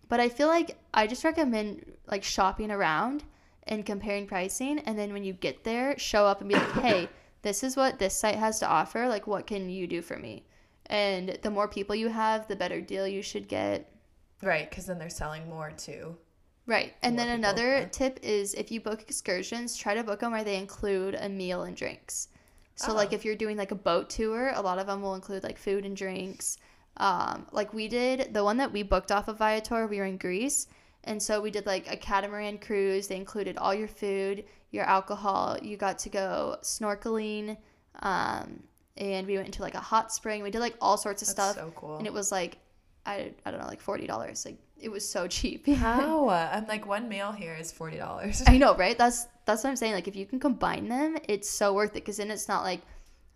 but I feel like I just recommend like shopping around and comparing pricing. And then when you get there, show up and be like, hey, this is what this site has to offer. Like, what can you do for me? And the more people you have, the better deal you should get. Right, because then they're selling more too. Right. And then people. another yeah. tip is if you book excursions, try to book them where they include a meal and drinks. So, oh. like, if you're doing, like, a boat tour, a lot of them will include, like, food and drinks. Um, like, we did – the one that we booked off of Viator, we were in Greece. And so we did, like, a catamaran cruise. They included all your food, your alcohol. You got to go snorkeling. Um, and we went into, like, a hot spring. We did, like, all sorts of That's stuff. so cool. And it was, like, I, I don't know, like, forty dollars, like, it was so cheap. How? I'm like, one meal here is forty dollars. I know, right? That's that's what I'm saying. Like, if you can combine them, it's so worth it because then it's not like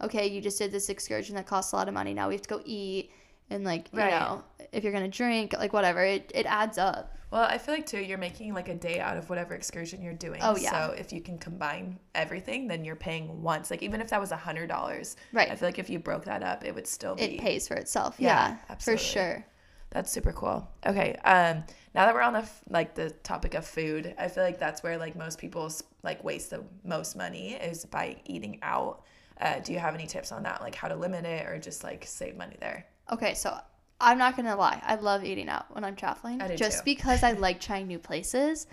okay, you just did this excursion that costs a lot of money. Now we have to go eat and, like, you right. know, if you're going to drink, like, whatever. It, it adds up. Well, I feel like, too, you're making, like, a day out of whatever excursion you're doing. Oh, yeah. So if you can combine everything, then you're paying once. Like, even if that was one hundred dollars. Right. I feel like if you broke that up, it would still be. It pays for itself. Yeah, yeah, absolutely. For sure. That's super cool. Okay. Um, now that we're on the, like, the topic of food, I feel like that's where, like, most people, like, waste the most money is by eating out. Uh, do you have any tips on that, like how to limit it or just like save money there? Okay, so I'm not going to lie. I love eating out when I'm traveling. I do just too. Because I like trying new places.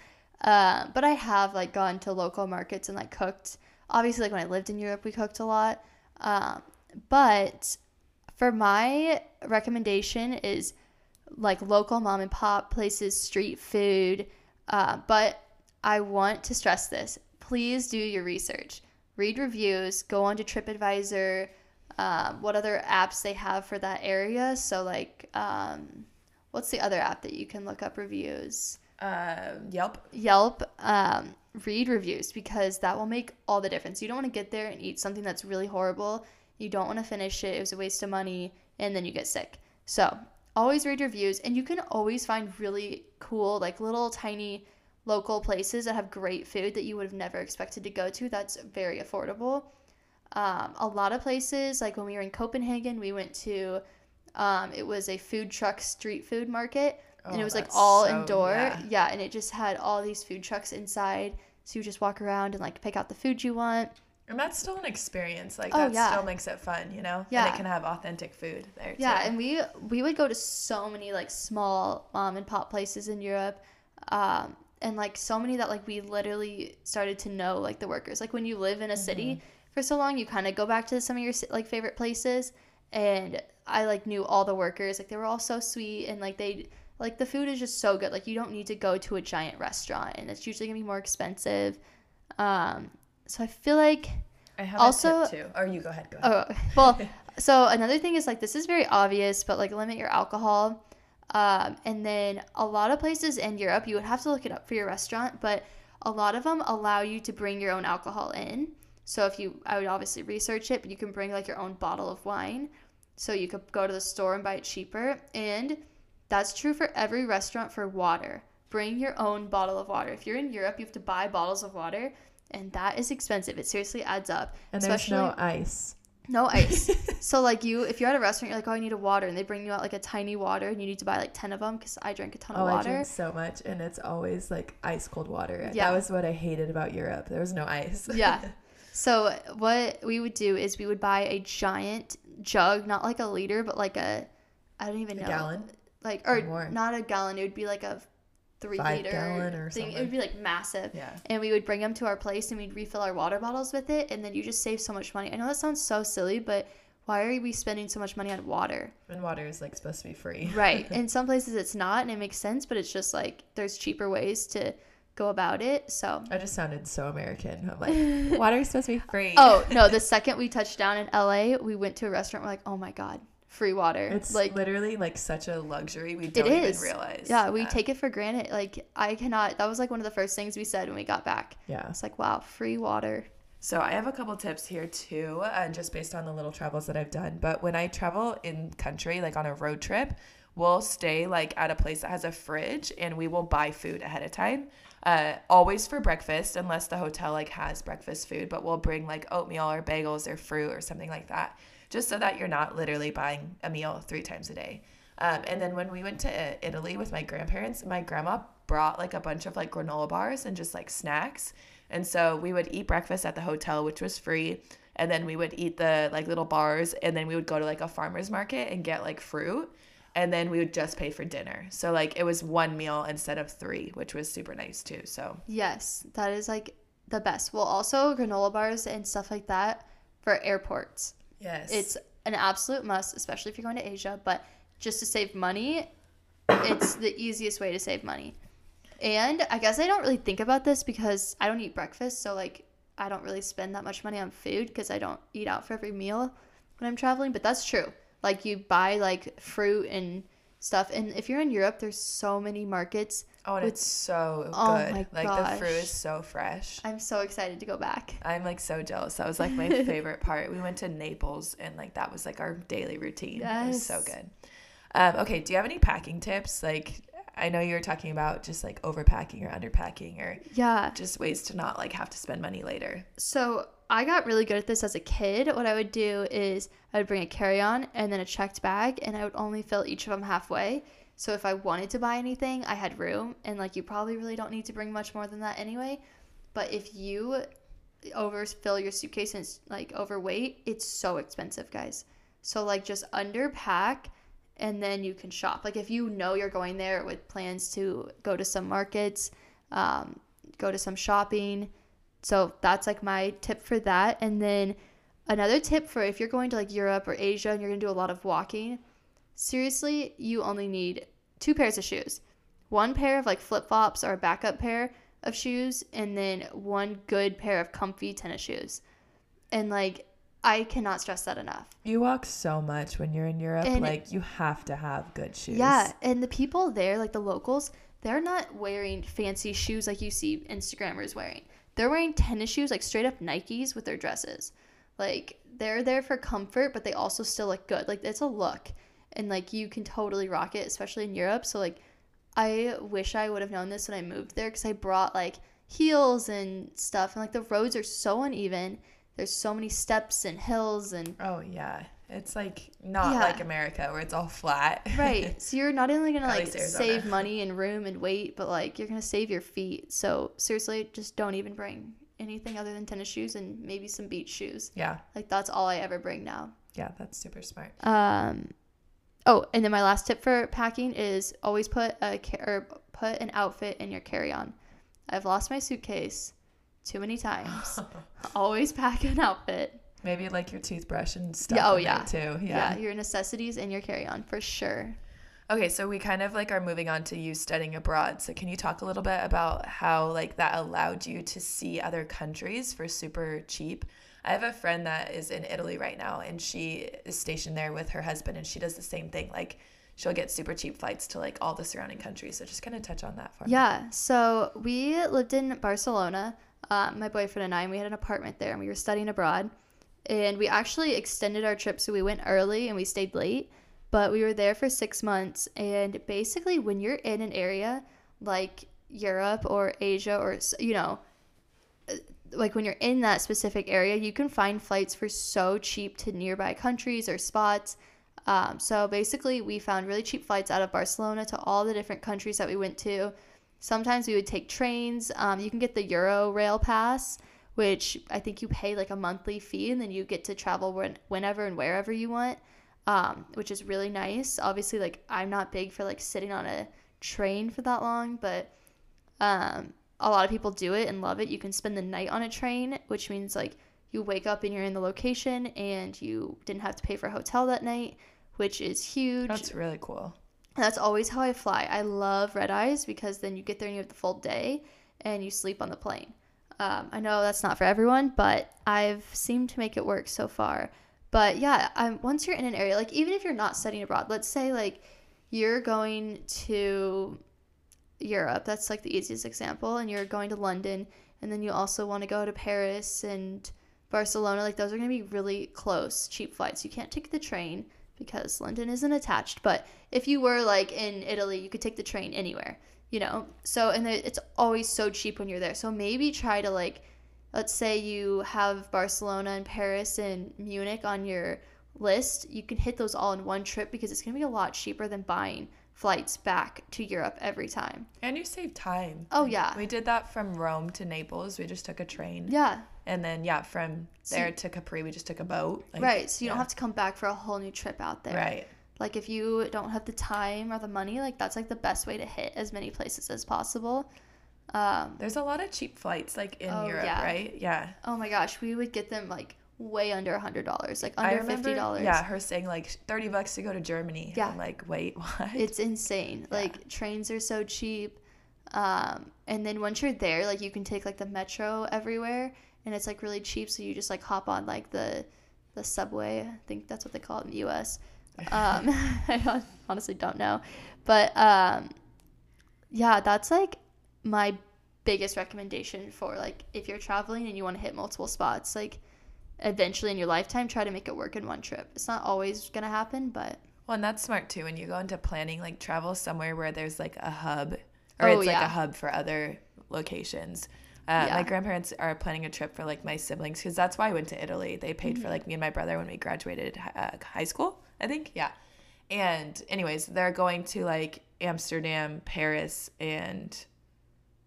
Uh, but I have like gone to local markets and like cooked. Obviously, like when I lived in Europe, we cooked a lot. Um, but for my recommendation is like local mom and pop places, street food. Uh, but I want to stress this. Please do your research. Read reviews, go on to TripAdvisor, um, what other apps they have for that area. So, like, um, what's the other app that you can look up reviews? Uh, Yelp. Yelp. Um, read reviews because that will make all the difference. You don't want to get there and eat something that's really horrible. You don't want to finish it. It was a waste of money, and then you get sick. So, always read reviews, and you can always find really cool, like, little tiny local places that have great food that you would have never expected to go to that's very affordable. Um, a lot of places, like when we were in Copenhagen, we went to, um, it was a food truck street food market, oh, and it was like all so, indoor. Yeah. yeah, and it just had all these food trucks inside, so you just walk around and like pick out the food you want. And that's still an experience. Like that oh, yeah. still makes it fun, you know? Yeah. And it can have authentic food there too. Yeah, and we, we would go to so many like small mom and pop places in Europe, um, and, like, so many that, like, we literally started to know, like, the workers. Like, when you live in a city mm-hmm. for so long, you kind of go back to some of your, like, favorite places. And I, like, knew all the workers. Like, they were all so sweet. And, like, they – like, the food is just so good. Like, you don't need to go to a giant restaurant. And it's usually going to be more expensive. Um, so I feel like I have also, a tip, too. Or you go ahead. Go ahead. Oh, well, so another thing is, like, this is very obvious, but, like, limit your alcohol. Um, and then a lot of places in Europe, you would have to look it up for your restaurant, but a lot of them allow you to bring your own alcohol in. So if you, I would obviously research it, but you can bring like your own bottle of wine. So you could go to the store and buy it cheaper. And that's true for every restaurant for water. Bring your own bottle of water. If you're in Europe, you have to buy bottles of water, and that is expensive. It seriously adds up. And especially, there's no ice. No ice. So, like, you, if you're at a restaurant, you're like, oh, I need a water. And they bring you out, like, a tiny water, and you need to buy, like, ten of them because I drink a ton oh, of water. Oh, I drink so much, and it's always, like, ice-cold water. Yeah. That was what I hated about Europe. There was no ice. Yeah. So, what we would do is we would buy a giant jug, not, like, a liter, but, like, a, I don't even know. A gallon? Like, or more. Not a gallon. It would be, like, a three-liter gallon or thing. Something. It would be, like, massive. Yeah. And we would bring them to our place, and we'd refill our water bottles with it, and then you just save so much money. I know that sounds so silly, but why are we spending so much money on water? And water is, like, supposed to be free. Right. In some places it's not, and it makes sense, but it's just, like, there's cheaper ways to go about it, so. I just sounded so American. I'm like, water is supposed to be free. Oh, no. The second we touched down in L A, we went to a restaurant. We're like, oh, my God. Free water. It's like literally like such a luxury we don't even realize. Yeah, we that. take it for granted. Like I cannot that was like one of the first things we said when we got back. Yeah. It's like, wow, free water. So I have a couple tips here too, uh, just based on the little travels that I've done. But when I travel in country, like on a road trip, we'll stay like at a place that has a fridge and we will buy food ahead of time. Uh, always for breakfast, unless the hotel like has breakfast food, but we'll bring like oatmeal or bagels or fruit or something like that. Just so that you're not literally buying a meal three times a day. Um, and then when we went to Italy with my grandparents, my grandma brought like a bunch of like granola bars and just like snacks. And so we would eat breakfast at the hotel, which was free. And then we would eat the like little bars. And then we would go to like a farmer's market and get like fruit. And then we would just pay for dinner. So like it was one meal instead of three, which was super nice too. So yes, that is like the best. Well, also granola bars and stuff like that for airports. Yes. It's an absolute must, especially if you're going to Asia, but just to save money, it's the easiest way to save money. And I guess I don't really think about this because I don't eat breakfast, so like I don't really spend that much money on food because I don't eat out for every meal when I'm traveling, but that's true. Like you buy like fruit and stuff, and if you're in Europe, there's so many markets Oh, and with, it's so good. Oh my like gosh. The fruit is so fresh. I'm so excited to go back. I'm like so jealous. That was like my favorite part. We went to Naples and like that was like our daily routine. Yes. It was so good. Um, okay, do you have any packing tips? Like I know you were talking about just like overpacking or underpacking or yeah, just ways to not like have to spend money later. So I got really good at this as a kid. What I would do is I would bring a carry-on and then a checked bag, and I would only fill each of them halfway. So if I wanted to buy anything, I had room, and like you probably really don't need to bring much more than that anyway. But if you overfill your suitcase and it's like overweight, it's so expensive, guys. So like just underpack. And then you can shop. Like, if you know you're going there with plans to go to some markets, um, go to some shopping. So that's, like, my tip for that. And then another tip for if you're going to, like, Europe or Asia and you're going to do a lot of walking, seriously, you only need two pairs of shoes. One pair of, like, flip-flops or a backup pair of shoes, and then one good pair of comfy tennis shoes. And, like, I cannot stress that enough. You walk so much when you're in Europe. And like, you have to have good shoes. Yeah, and the people there, like the locals, they're not wearing fancy shoes like you see Instagrammers wearing. They're wearing tennis shoes, like straight-up Nikes with their dresses. Like, they're there for comfort, but they also still look good. Like, it's a look, and, like, you can totally rock it, especially in Europe. So, like, I wish I would have known this when I moved there because I brought, like, heels and stuff, and, like, the roads are so uneven. There's so many steps and hills and... Oh, yeah. It's, like, not yeah. like America where it's all flat. Right. So you're not only going to, like, save money and room and weight, but, like, you're going to save your feet. So, seriously, just don't even bring anything other than tennis shoes and maybe some beach shoes. Yeah. Like, that's all I ever bring now. Yeah, that's super smart. Um, Oh, and then my last tip for packing is always put a car- or put an outfit in your carry-on. I've lost my suitcase too many times. Always pack an outfit. Maybe like your toothbrush and stuff. Yeah, oh yeah. Too. Yeah. Yeah. Your necessities and your carry-on for sure. Okay, so we kind of like are moving on to you studying abroad. So can you talk a little bit about how like that allowed you to see other countries for super cheap? I have a friend that is in Italy right now, and she is stationed there with her husband, and she does the same thing. Like, she'll get super cheap flights to, like, all the surrounding countries. So just kind of touch on that for me. Yeah. So we lived in Barcelona. Uh, my boyfriend and I, and we had an apartment there, and we were studying abroad, and we actually extended our trip. So we went early and we stayed late, but we were there for six months. And basically when you're in an area like Europe or Asia, or, you know, like when you're in that specific area, you can find flights for so cheap to nearby countries or spots. Um, so basically we found really cheap flights out of Barcelona to all the different countries that we went to. Sometimes we would take trains. Um, you can get the Euro Rail Pass, which I think you pay like a monthly fee, and then you get to travel when, whenever and wherever you want, um, which is really nice. Obviously, like, I'm not big for like sitting on a train for that long, but um, a lot of people do it and love it. You can spend the night on a train, which means like you wake up and you're in the location and you didn't have to pay for a hotel that night, which is huge. That's really cool. That's always how I fly. I love red eyes because then you get there and you have the full day and you sleep on the plane. Um, I know that's not for everyone, but I've seemed to make it work so far. But yeah, I'm, once you're in an area, like even if you're not studying abroad, let's say like you're going to Europe. That's like the easiest example. And you're going to London, and then you also want to go to Paris and Barcelona. Like, those are going to be really close, cheap flights. You can't take the train because London isn't attached, but if you were like in Italy, you could take the train anywhere, you know? So, and it's always so cheap when you're there. So maybe try to like, let's say you have Barcelona and Paris and Munich on your list. You can hit those all in one trip because it's going to be a lot cheaper than buying flights back to Europe every time. And you save time. Oh, yeah. We did that from Rome to Naples. We just took a train. Yeah. And then, yeah, from there to Capri, we just took a boat. Like, right. So you yeah. don't have to come back for a whole new trip out there. Right. Like, if you don't have the time or the money, like, that's, like, the best way to hit as many places as possible. Um, There's a lot of cheap flights, like, in oh, Europe, yeah. right? Yeah. Oh, my gosh. We would get them, like, way under one hundred dollars, like, under I remember, fifty dollars. Yeah, her saying, like, thirty bucks to go to Germany. Yeah. I'm like, wait, what? It's insane. Yeah. Like, trains are so cheap. Um, and then once you're there, like, you can take, like, the metro everywhere. And it's, like, really cheap, so you just, like, hop on, like, the the subway. I think that's what they call it in the U S Um, I honestly don't know. But, um, Yeah, that's like my biggest recommendation for like if you're traveling and you want to hit multiple spots, like eventually in your lifetime, try to make it work in one trip. It's not always going to happen, but. Well, and that's smart too. When you go into planning, like travel somewhere where there's like a hub or oh, it's yeah. like a hub for other locations. Uh, yeah. My grandparents are planning a trip for like my siblings because that's why I went to Italy. They paid mm-hmm. for like me and my brother when we graduated uh, high school, I think. Yeah. And anyways, they're going to like Amsterdam, Paris, and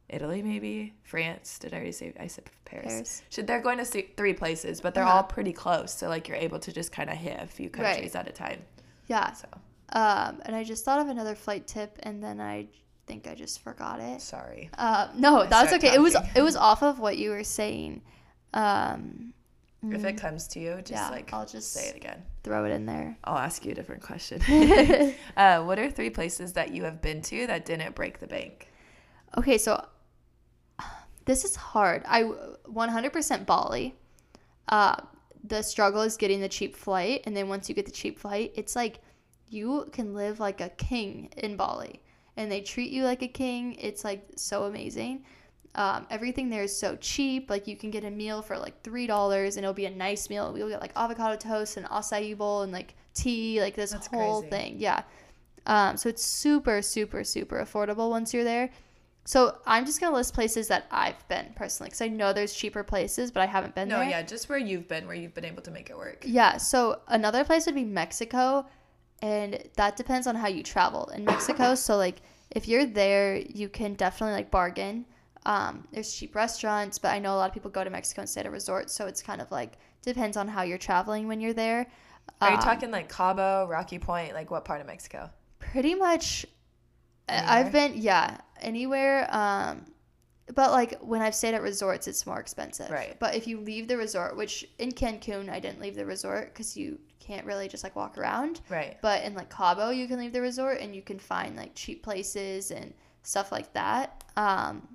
Italy, maybe France. Did I already say I said Paris? Paris. So they're going to see three places, but they're uh-huh. all pretty close. So like you're able to just kind of hit a few countries right. at a time. Yeah. So. Um, and I just thought of another flight tip, and then I think I just forgot it. Sorry. Uh, no, that's okay. Talking. It was it was off of what you were saying. Um, if it comes to you, just yeah, like I'll just say it again. Throw it in there. I'll ask you a different question. uh, what are three places that you have been to that didn't break the bank? Okay, so this is hard. I one hundred percent Bali. Uh, the struggle is getting the cheap flight, and then once you get the cheap flight, it's like you can live like a king in Bali, and they treat you like a king. It's like so amazing. Um, everything there is so cheap. Like you can get a meal for like three dollars, and it'll be a nice meal. We'll get like avocado toast and acai bowl and like tea, like this That's whole crazy. Thing. Yeah. Um, so it's super, super, super affordable once you're there. So I'm just going to list places that I've been personally, because I know there's cheaper places, but I haven't been no, there. No, yeah, just where you've been, where you've been able to make it work. Yeah, so another place would be Mexico, and that depends on how you travel in Mexico. So, like, if you're there, you can definitely, like, bargain. Um, there's cheap restaurants, but I know a lot of people go to Mexico and stay at a resort, so it's kind of, like, depends on how you're traveling when you're there. Are um, you talking, like, Cabo, Rocky Point? Like, what part of Mexico? Pretty much... Anywhere? I've been, yeah, anywhere. Um, but, like, when I've stayed at resorts, it's more expensive. Right. But if you leave the resort, which in Cancun, I didn't leave the resort because you can't really just, like, walk around. Right. But in, like, Cabo, you can leave the resort and you can find, like, cheap places and stuff like that. Um,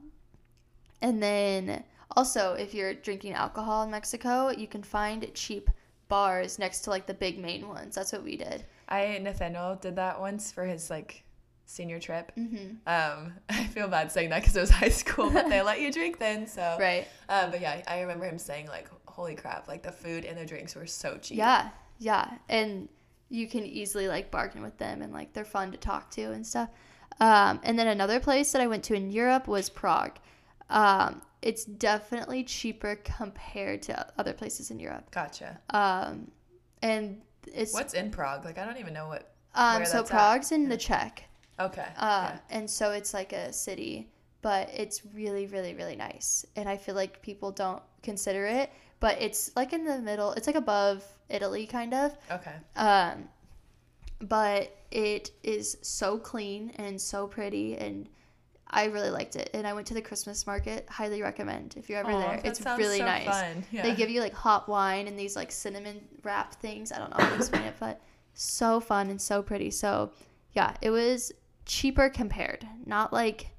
and then also, if you're drinking alcohol in Mexico, you can find cheap bars next to, like, the big main ones. That's what we did. I, Nathaniel, did that once for his, like... senior trip. Mm-hmm. Um, I feel bad saying that because it was high school, but they let you drink then, so. Right. Um, but yeah, I remember him saying like, holy crap, like the food and the drinks were so cheap. Yeah, yeah. And you can easily like bargain with them and like they're fun to talk to and stuff. Um, and then another place that I went to in Europe was Prague. Um, it's definitely cheaper compared to other places in Europe. Gotcha. Um, and it's. What's in Prague? Like I don't even know what. Um, so Prague's at. in yeah. the Czech. Okay. Uh, yeah. And so it's like a city, but it's really, really, really nice. And I feel like people don't consider it, but it's like in the middle. It's like above Italy, kind of. Okay. Um, but it is so clean and so pretty, and I really liked it. And I went to the Christmas market. Highly recommend if you're ever Aww, there. It's really so nice. Fun. Yeah. They give you like hot wine and these like cinnamon wrap things. I don't know how to explain it, but so fun and so pretty. So yeah, it was. Cheaper compared, not like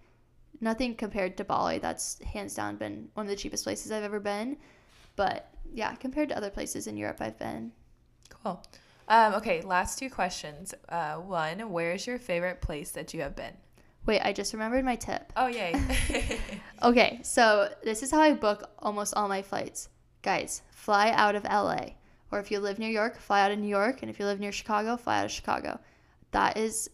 nothing compared to Bali. That's hands down been one of the cheapest places I've ever been. But yeah, compared to other places in Europe I've been. Cool. Um, okay, last two questions. Uh, one, where's your favorite place that you have been? Wait, I just remembered my tip. Oh, yay. Okay, so this is how I book almost all my flights. Guys, fly out of L A. Or if you live near New York, fly out of New York. And if you live near Chicago, fly out of Chicago. That is...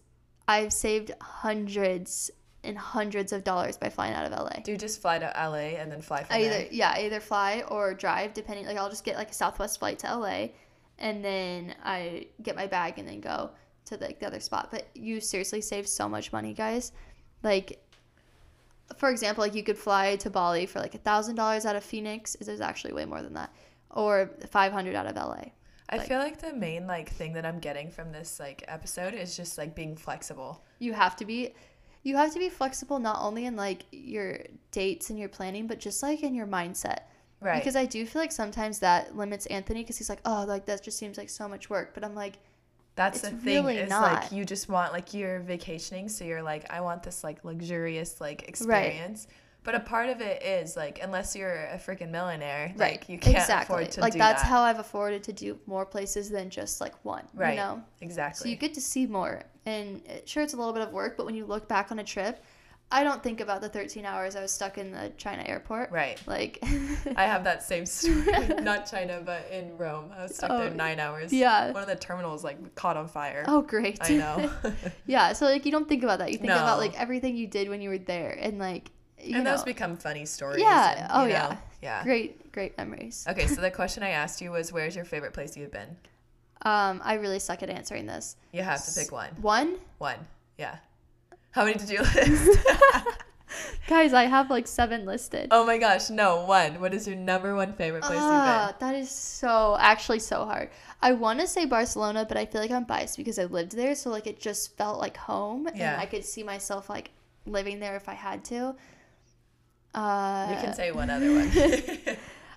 I've saved hundreds and hundreds of dollars by flying out of L A. Do you just fly to L A and then fly from I either, there? Yeah, I either fly or drive, depending. Like, I'll just get, like, a Southwest flight to L A, and then I get my bag and then go to, like, the other spot. But you seriously save so much money, guys. Like, for example, like, you could fly to Bali for, like, one thousand dollars out of Phoenix. There's actually way more than that. Or five hundred dollars out of L A. I like, feel like the main, like, thing that I'm getting from this, like, episode is just, like, being flexible. You have to be – you have to be flexible not only in, like, your dates and your planning, but just, like, in your mindset. Right. Because I do feel like sometimes that limits Anthony because he's like, oh, like, that just seems like so much work. But I'm like, that's the thing really is, not. Like, you just want, like, you're vacationing, so you're like, I want this, like, luxurious, like, experience. Right. But a part of it is, like, unless you're a freaking millionaire, right. like, you can't exactly. afford to like, do that. Like, that's how I've afforded to do more places than just, like, one, right. you know? Exactly. So you get to see more. And, it, sure, it's a little bit of work, but when you look back on a trip, I don't think about the thirteen hours I was stuck in the China airport. Right. Like, I have that same story. Not China, but in Rome. I was stuck oh, there nine hours. Yeah. One of the terminals, like, caught on fire. Oh, great. I know. Yeah. So, like, you don't think about that. You think no. about, like, everything you did when you were there. And, like, you And know. those become funny stories. Yeah. And, oh, know, yeah. Yeah. Great, great memories. Okay. So, the question I asked you was, where's your favorite place you've been? Um, I really suck at answering this. You have to pick one. One? One. Yeah. How many did you list? Guys, I have like seven listed. Oh my gosh, no, one. What is your number one favorite place uh, you've been? That is so, actually so hard. I want to say Barcelona, but I feel like I'm biased because I lived there. So like it just felt like home. Yeah. And I could see myself like living there if I had to. Uh, you can say one other one.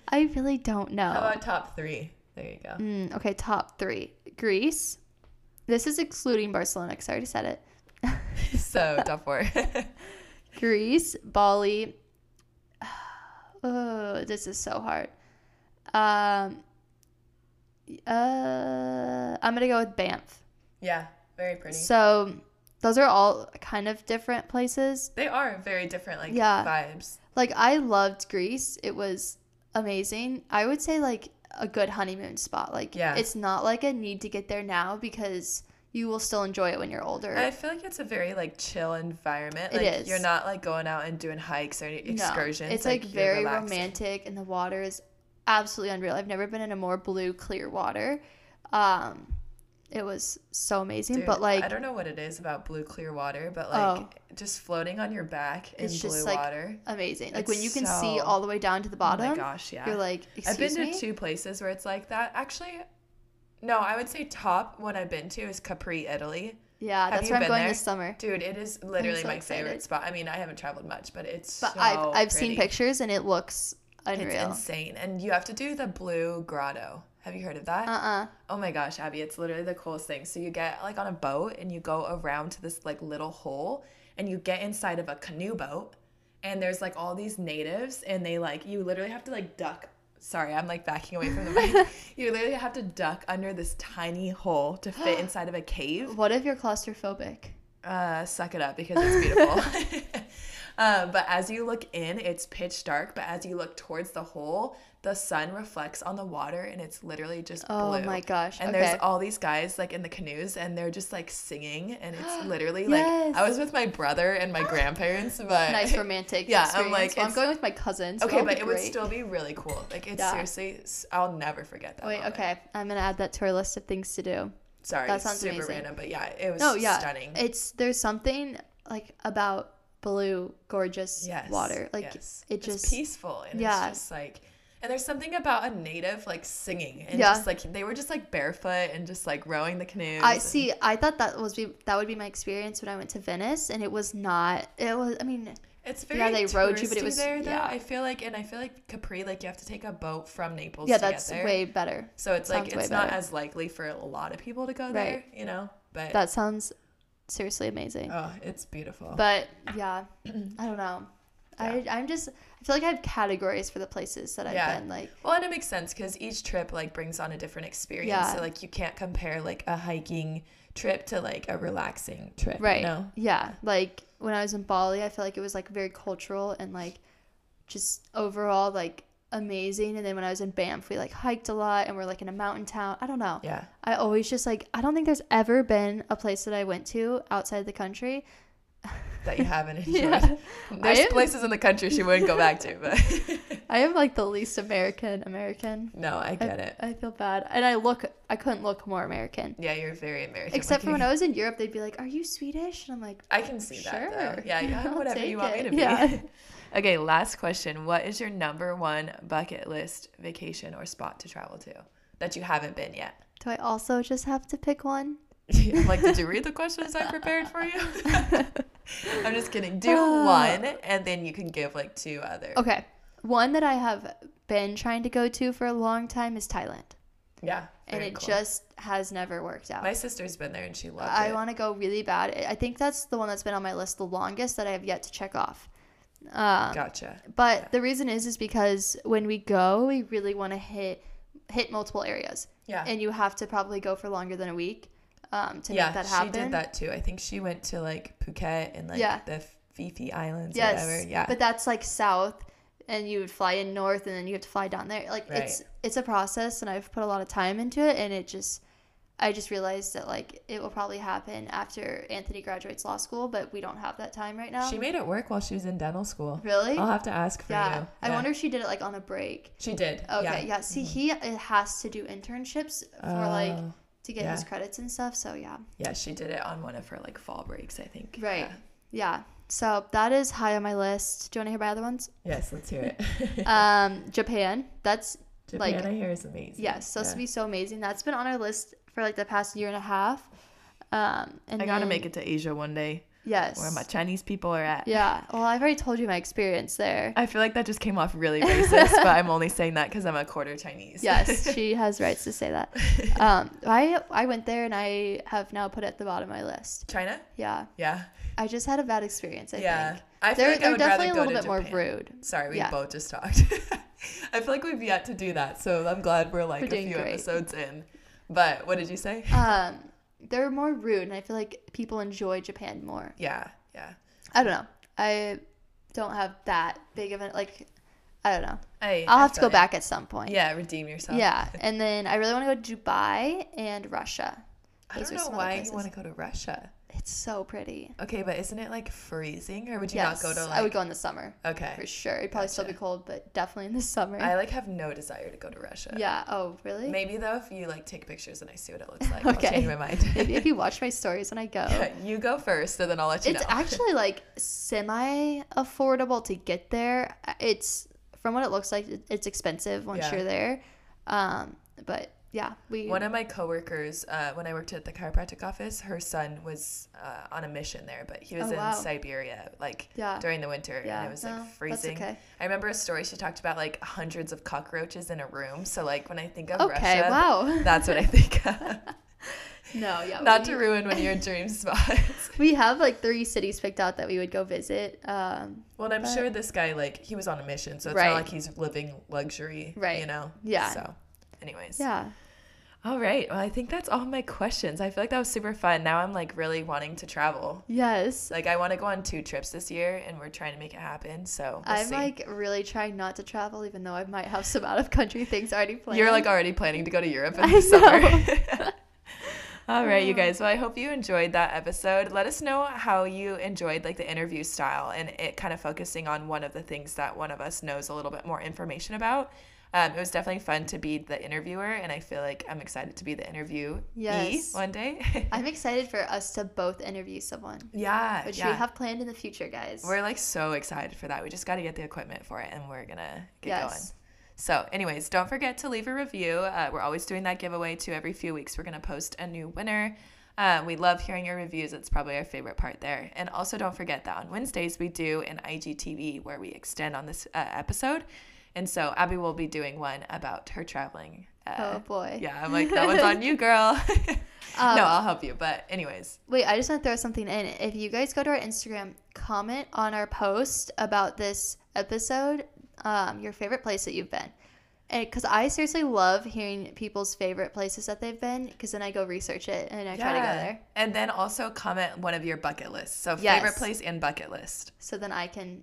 I really don't know. How about top three? There you go. Mm, okay, top three. Greece. This is excluding Barcelona because I already said it. So tough word. Greece, Bali. Oh, this is so hard. Um, uh, I'm gonna go with Banff. Yeah, very pretty. So those are all kind of different places. They are very different, like yeah. vibes. Like I loved Greece. It was amazing. I would say like a good honeymoon spot. Like yeah. it's not like a need to get there now because you will still enjoy it when you're older. I feel like it's a very, like, chill environment. Like, it is. You're not, like, going out and doing hikes or excursions. No, it's, like, like very relaxing. Romantic, and the water is absolutely unreal. I've never been in a more blue, clear water. Um, it was so amazing, Dude, but, like... I don't know what it is about blue, clear water, but, like, oh, just floating on your back in it's blue just, like, water. Amazing. Like, it's when you can so... see all the way down to the bottom. Oh, my gosh, yeah. You're like, excuse me? I've been me? to two places where it's like that. Actually... No, I would say top one I've been to is Capri, Italy. Yeah, Have that's where I'm going there? this summer. Dude, it is literally so my excited. favorite spot. I mean, I haven't traveled much, but it's but so I've, I've pretty. seen pictures, and it looks unreal. It's insane. And you have to do the Blue Grotto. Have you heard of that? Uh-uh. Oh, my gosh, Abby, it's literally the coolest thing. So you get, like, on a boat, and you go around to this, like, little hole, and you get inside of a canoe boat, and there's, like, all these natives, and they, like, you literally have to, like, duck. Sorry, I'm like backing away from the mic. You literally have to duck under this tiny hole to fit inside of a cave. What if you're claustrophobic? Uh, suck it up because it's beautiful. uh, but as you look in, it's pitch dark. But as you look towards the hole, the sun reflects on the water and it's literally just oh blue. Oh my gosh. And okay. there's all these guys like in the canoes and they're just like singing and it's literally yes. like I was with my brother and my grandparents but nice romantic yeah experience. I'm like well, I'm going with my cousins. Okay, but it great. would still be really cool. Like it's yeah. seriously I'll never forget that. Wait, moment. okay. I'm gonna add that to our list of things to do. Sorry, that sounds super amazing. random, but yeah, it was no, yeah. stunning. It's there's something like about blue, gorgeous yes. water. Like yes. it just it's peaceful and yeah. it's just like and there's something about a native, like, singing. And yeah. just, like, they were just, like, barefoot and just, like, rowing the canoes. I and... see. I thought that was be, that would be my experience when I went to Venice. And it was not. It was, I mean. It's very yeah, they rode you, but it was, there, though. Yeah. I feel like, and I feel like Capri, like, you have to take a boat from Naples yeah, to get there. Yeah, that's way better. So it's, sounds like, it's not better. as likely for a lot of people to go right. there, you know. But that sounds seriously amazing. Oh, it's beautiful. But, yeah, I don't know. Yeah. I, I'm just, I feel like I have categories for the places that I've yeah. been, like. Well, and it makes sense, because each trip, like, brings on a different experience. Yeah. So, like, you can't compare, like, a hiking trip to, like, a relaxing trip, right. you know? Yeah. Like, when I was in Bali, I feel like it was, like, very cultural and, like, just overall, like, amazing. And then when I was in Banff, we, like, hiked a lot, and we're, like, in a mountain town. I don't know. Yeah. I always just, like, I don't think there's ever been a place that I went to outside the country that you haven't enjoyed. Yeah. There's am... places in the country she wouldn't go back to, but I am like the least American American. No, I get I, it. I feel bad. And I look I couldn't look more American. Yeah, you're very American. Except for when I was in Europe, they'd be like, "Are you Swedish?" And I'm like, I can see sure. that though. Yeah, yeah, whatever you want it. me to be. Yeah. Okay, last question. What is your number one bucket list vacation or spot to travel to that you haven't been yet? Do I also just have to pick one? Like, did you read the questions I prepared for you? I'm just kidding. Do uh, one, and then you can give, like, two other. Okay. One that I have been trying to go to for a long time is Thailand. Yeah. And it cool. just has never worked out. My sister's been there, and she loved I it. I want to go really bad. I think that's the one that's been on my list the longest that I have yet to check off. Um, gotcha. But yeah. the reason is is because when we go, we really want to hit hit multiple areas. Yeah. And you have to probably go for longer than a week. Um, to yeah, make that happen. Yeah, she did that too. I think she went to like Phuket and like yeah. the Fifi Islands, yes, or whatever. Yeah. But that's like south, and you would fly in north, and then you have to fly down there. Like right. it's it's a process, and I've put a lot of time into it, and it just I just realized that like it will probably happen after Anthony graduates law school, but we don't have that time right now. She made it work while she was in dental school. Really? I'll have to ask for yeah. you. Yeah. I wonder if she did it like on a break. She did. Okay. Yeah. yeah. See, mm-hmm. he has to do internships for uh, like to get yeah. his credits and stuff. So yeah. Yeah, she did it on one of her like fall breaks, I think. Right. Yeah. yeah. So that is high on my list. Do you want to hear my other ones? Yes, let's hear it. um, Japan. That's Japan, like I hear is amazing. Yes, yeah, supposed yeah. to be so amazing. That's been on our list for like the past year and a half. Um, and I gotta then, make it to Asia one day. Yes. Where my Chinese people are at. Yeah. Well, I've already told you my experience there. I feel like that just came off really racist, but I'm only saying that because I'm a quarter Chinese. Yes, she has rights to say that. Um, I I went there and I have now put it at the bottom of my list. China? Yeah. Yeah. I just had a bad experience, I yeah. think. I feel they're like they're I would definitely rather go a little bit Japan. More rude. Sorry, we yeah. both just talked. I feel like we've yet to do that, so I'm glad we're like we're a few great. episodes in. But what did you say? Um, they're more rude, and I feel like people enjoy Japan more. Yeah, yeah. I don't know. I don't have that big of a, like, I don't know. I, I'll I have to go it. back at some point. Yeah, redeem yourself. Yeah, and then I really want to go to Dubai and Russia. Those I don't know why places. you want to go to Russia. It's so pretty. Okay, but isn't it, like, freezing? Or would you yes, not go to, like... I would go in the summer. Okay. For sure. It'd probably gotcha. still be cold, but definitely in the summer. I, like, have no desire to go to Russia. Yeah. Oh, really? Maybe, though, if you, like, take pictures and I see what it looks like, okay. I'll change my mind. Maybe if you watch my stories when I go. Yeah, you go first, and then I'll let you it's know. It's actually, like, semi-affordable to get there. It's, from what it looks like, it's expensive once yeah. you're there. Um, but... Yeah, we. One of my coworkers, uh, when I worked at the chiropractic office, her son was uh, on a mission there, but he was oh, in wow. Siberia, like yeah. during the winter, yeah. and it was no, like freezing. That's okay. I remember a story she talked about, like hundreds of cockroaches in a room. So like when I think of okay, Russia, wow. that's what I think of. No, yeah. Not we, to ruin one of your dream spots. We have like three cities picked out that we would go visit. Um, well, and I'm but... sure this guy, like he was on a mission, so it's right. not like he's living luxury, right? You know, yeah. So. Anyways. Yeah. All right. Well, I think that's all my questions. I feel like that was super fun. Now I'm like really wanting to travel. Yes. Like I want to go on two trips this year and we're trying to make it happen. So we'll I'm see. like really trying not to travel, even though I might have some out of country things already planned. You're like already planning to go to Europe in the I summer. Know. All right, you guys. Well, I hope you enjoyed that episode. Let us know how you enjoyed like the interview style and it kind of focusing on one of the things that one of us knows a little bit more information about. Um, it was definitely fun to be the interviewer, and I feel like I'm excited to be the interviewee yes. one day. I'm excited for us to both interview someone. Yeah. Which yeah. we have planned in the future, guys. We're, like, so excited for that. We just got to get the equipment for it, and we're going to get yes. going. So, anyways, don't forget to leave a review. Uh, we're always doing that giveaway, too. Every few weeks, we're going to post a new winner. Uh, we love hearing your reviews. It's probably our favorite part there. And also, don't forget that on Wednesdays, we do an I G T V where we extend on this uh, episode. And so Abby will be doing one about her traveling. Uh, oh, boy. Yeah, I'm like, that one's on you, girl. um, no, I'll help you. But anyways. Wait, I just want to throw something in. If you guys go to our Instagram, comment on our post about this episode, um, your favorite place that you've been. Because I seriously love hearing people's favorite places that they've been, because then I go research it and I yeah. try to go there. And then also comment one of your bucket lists. So favorite yes. place and bucket list. So then I can...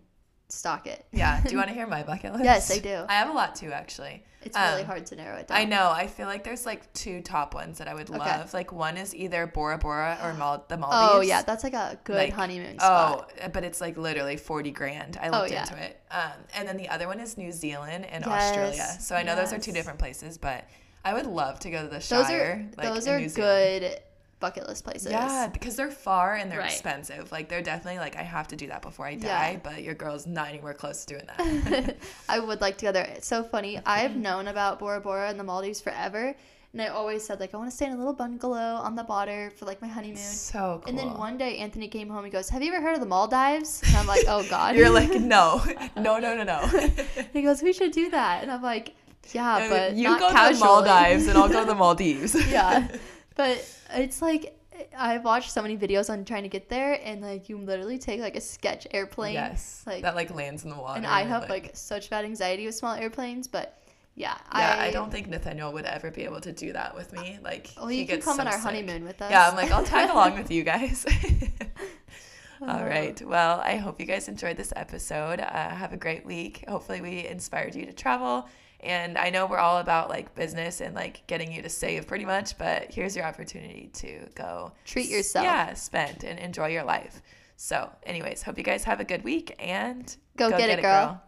stock it. Yeah. Do you want to hear my bucket list? Yes, I do. I have a lot too, actually. It's um, really hard to narrow it down. I know. I feel like there's like two top ones that I would love. Okay. Like one is either Bora Bora or Mal- the Maldives. Oh yeah, that's like a good like, honeymoon spot. Oh, but it's like literally forty grand. I looked oh, yeah. into it. Um, and then the other one is New Zealand and yes. Australia. So I know yes. those are two different places, but I would love to go to the Shire. Those are, like, those are in New Zealand. Good. Bucket list places. Yeah, because they're far and they're right. expensive. Like, they're definitely like, I have to do that before I die, yeah. but your girl's not anywhere close to doing that. I would like to go there. It's so funny. I've known about Bora Bora and the Maldives forever, and I always said, like, I want to stay in a little bungalow on the water for, like, my honeymoon. So cool. And then one day, Anthony came home and goes, have you ever heard of the Maldives? And I'm like, oh, God. You're like, no. No, no, no, no. He goes, we should do that. And I'm like, yeah, and but you not go casually. To the Maldives and I'll go to the Maldives. Yeah. But it's like, I've watched so many videos on trying to get there, and like you literally take like a sketch airplane. Yes. Like, that like lands in the water. And I have like, like such bad anxiety with small airplanes, but yeah. Yeah, I, I don't think Nathaniel would ever be able to do that with me. Like, well, you he can gets come so on our sick. Honeymoon with us. Yeah, I'm like, I'll tag along with you guys. All right. Well, I hope you guys enjoyed this episode. Uh, have a great week. Hopefully we inspired you to travel. And I know we're all about like business and like getting you to save pretty much, but here's your opportunity to go treat yourself. Yeah, spend and enjoy your life. So anyways, hope you guys have a good week and go, go get, get it, girl. It, girl.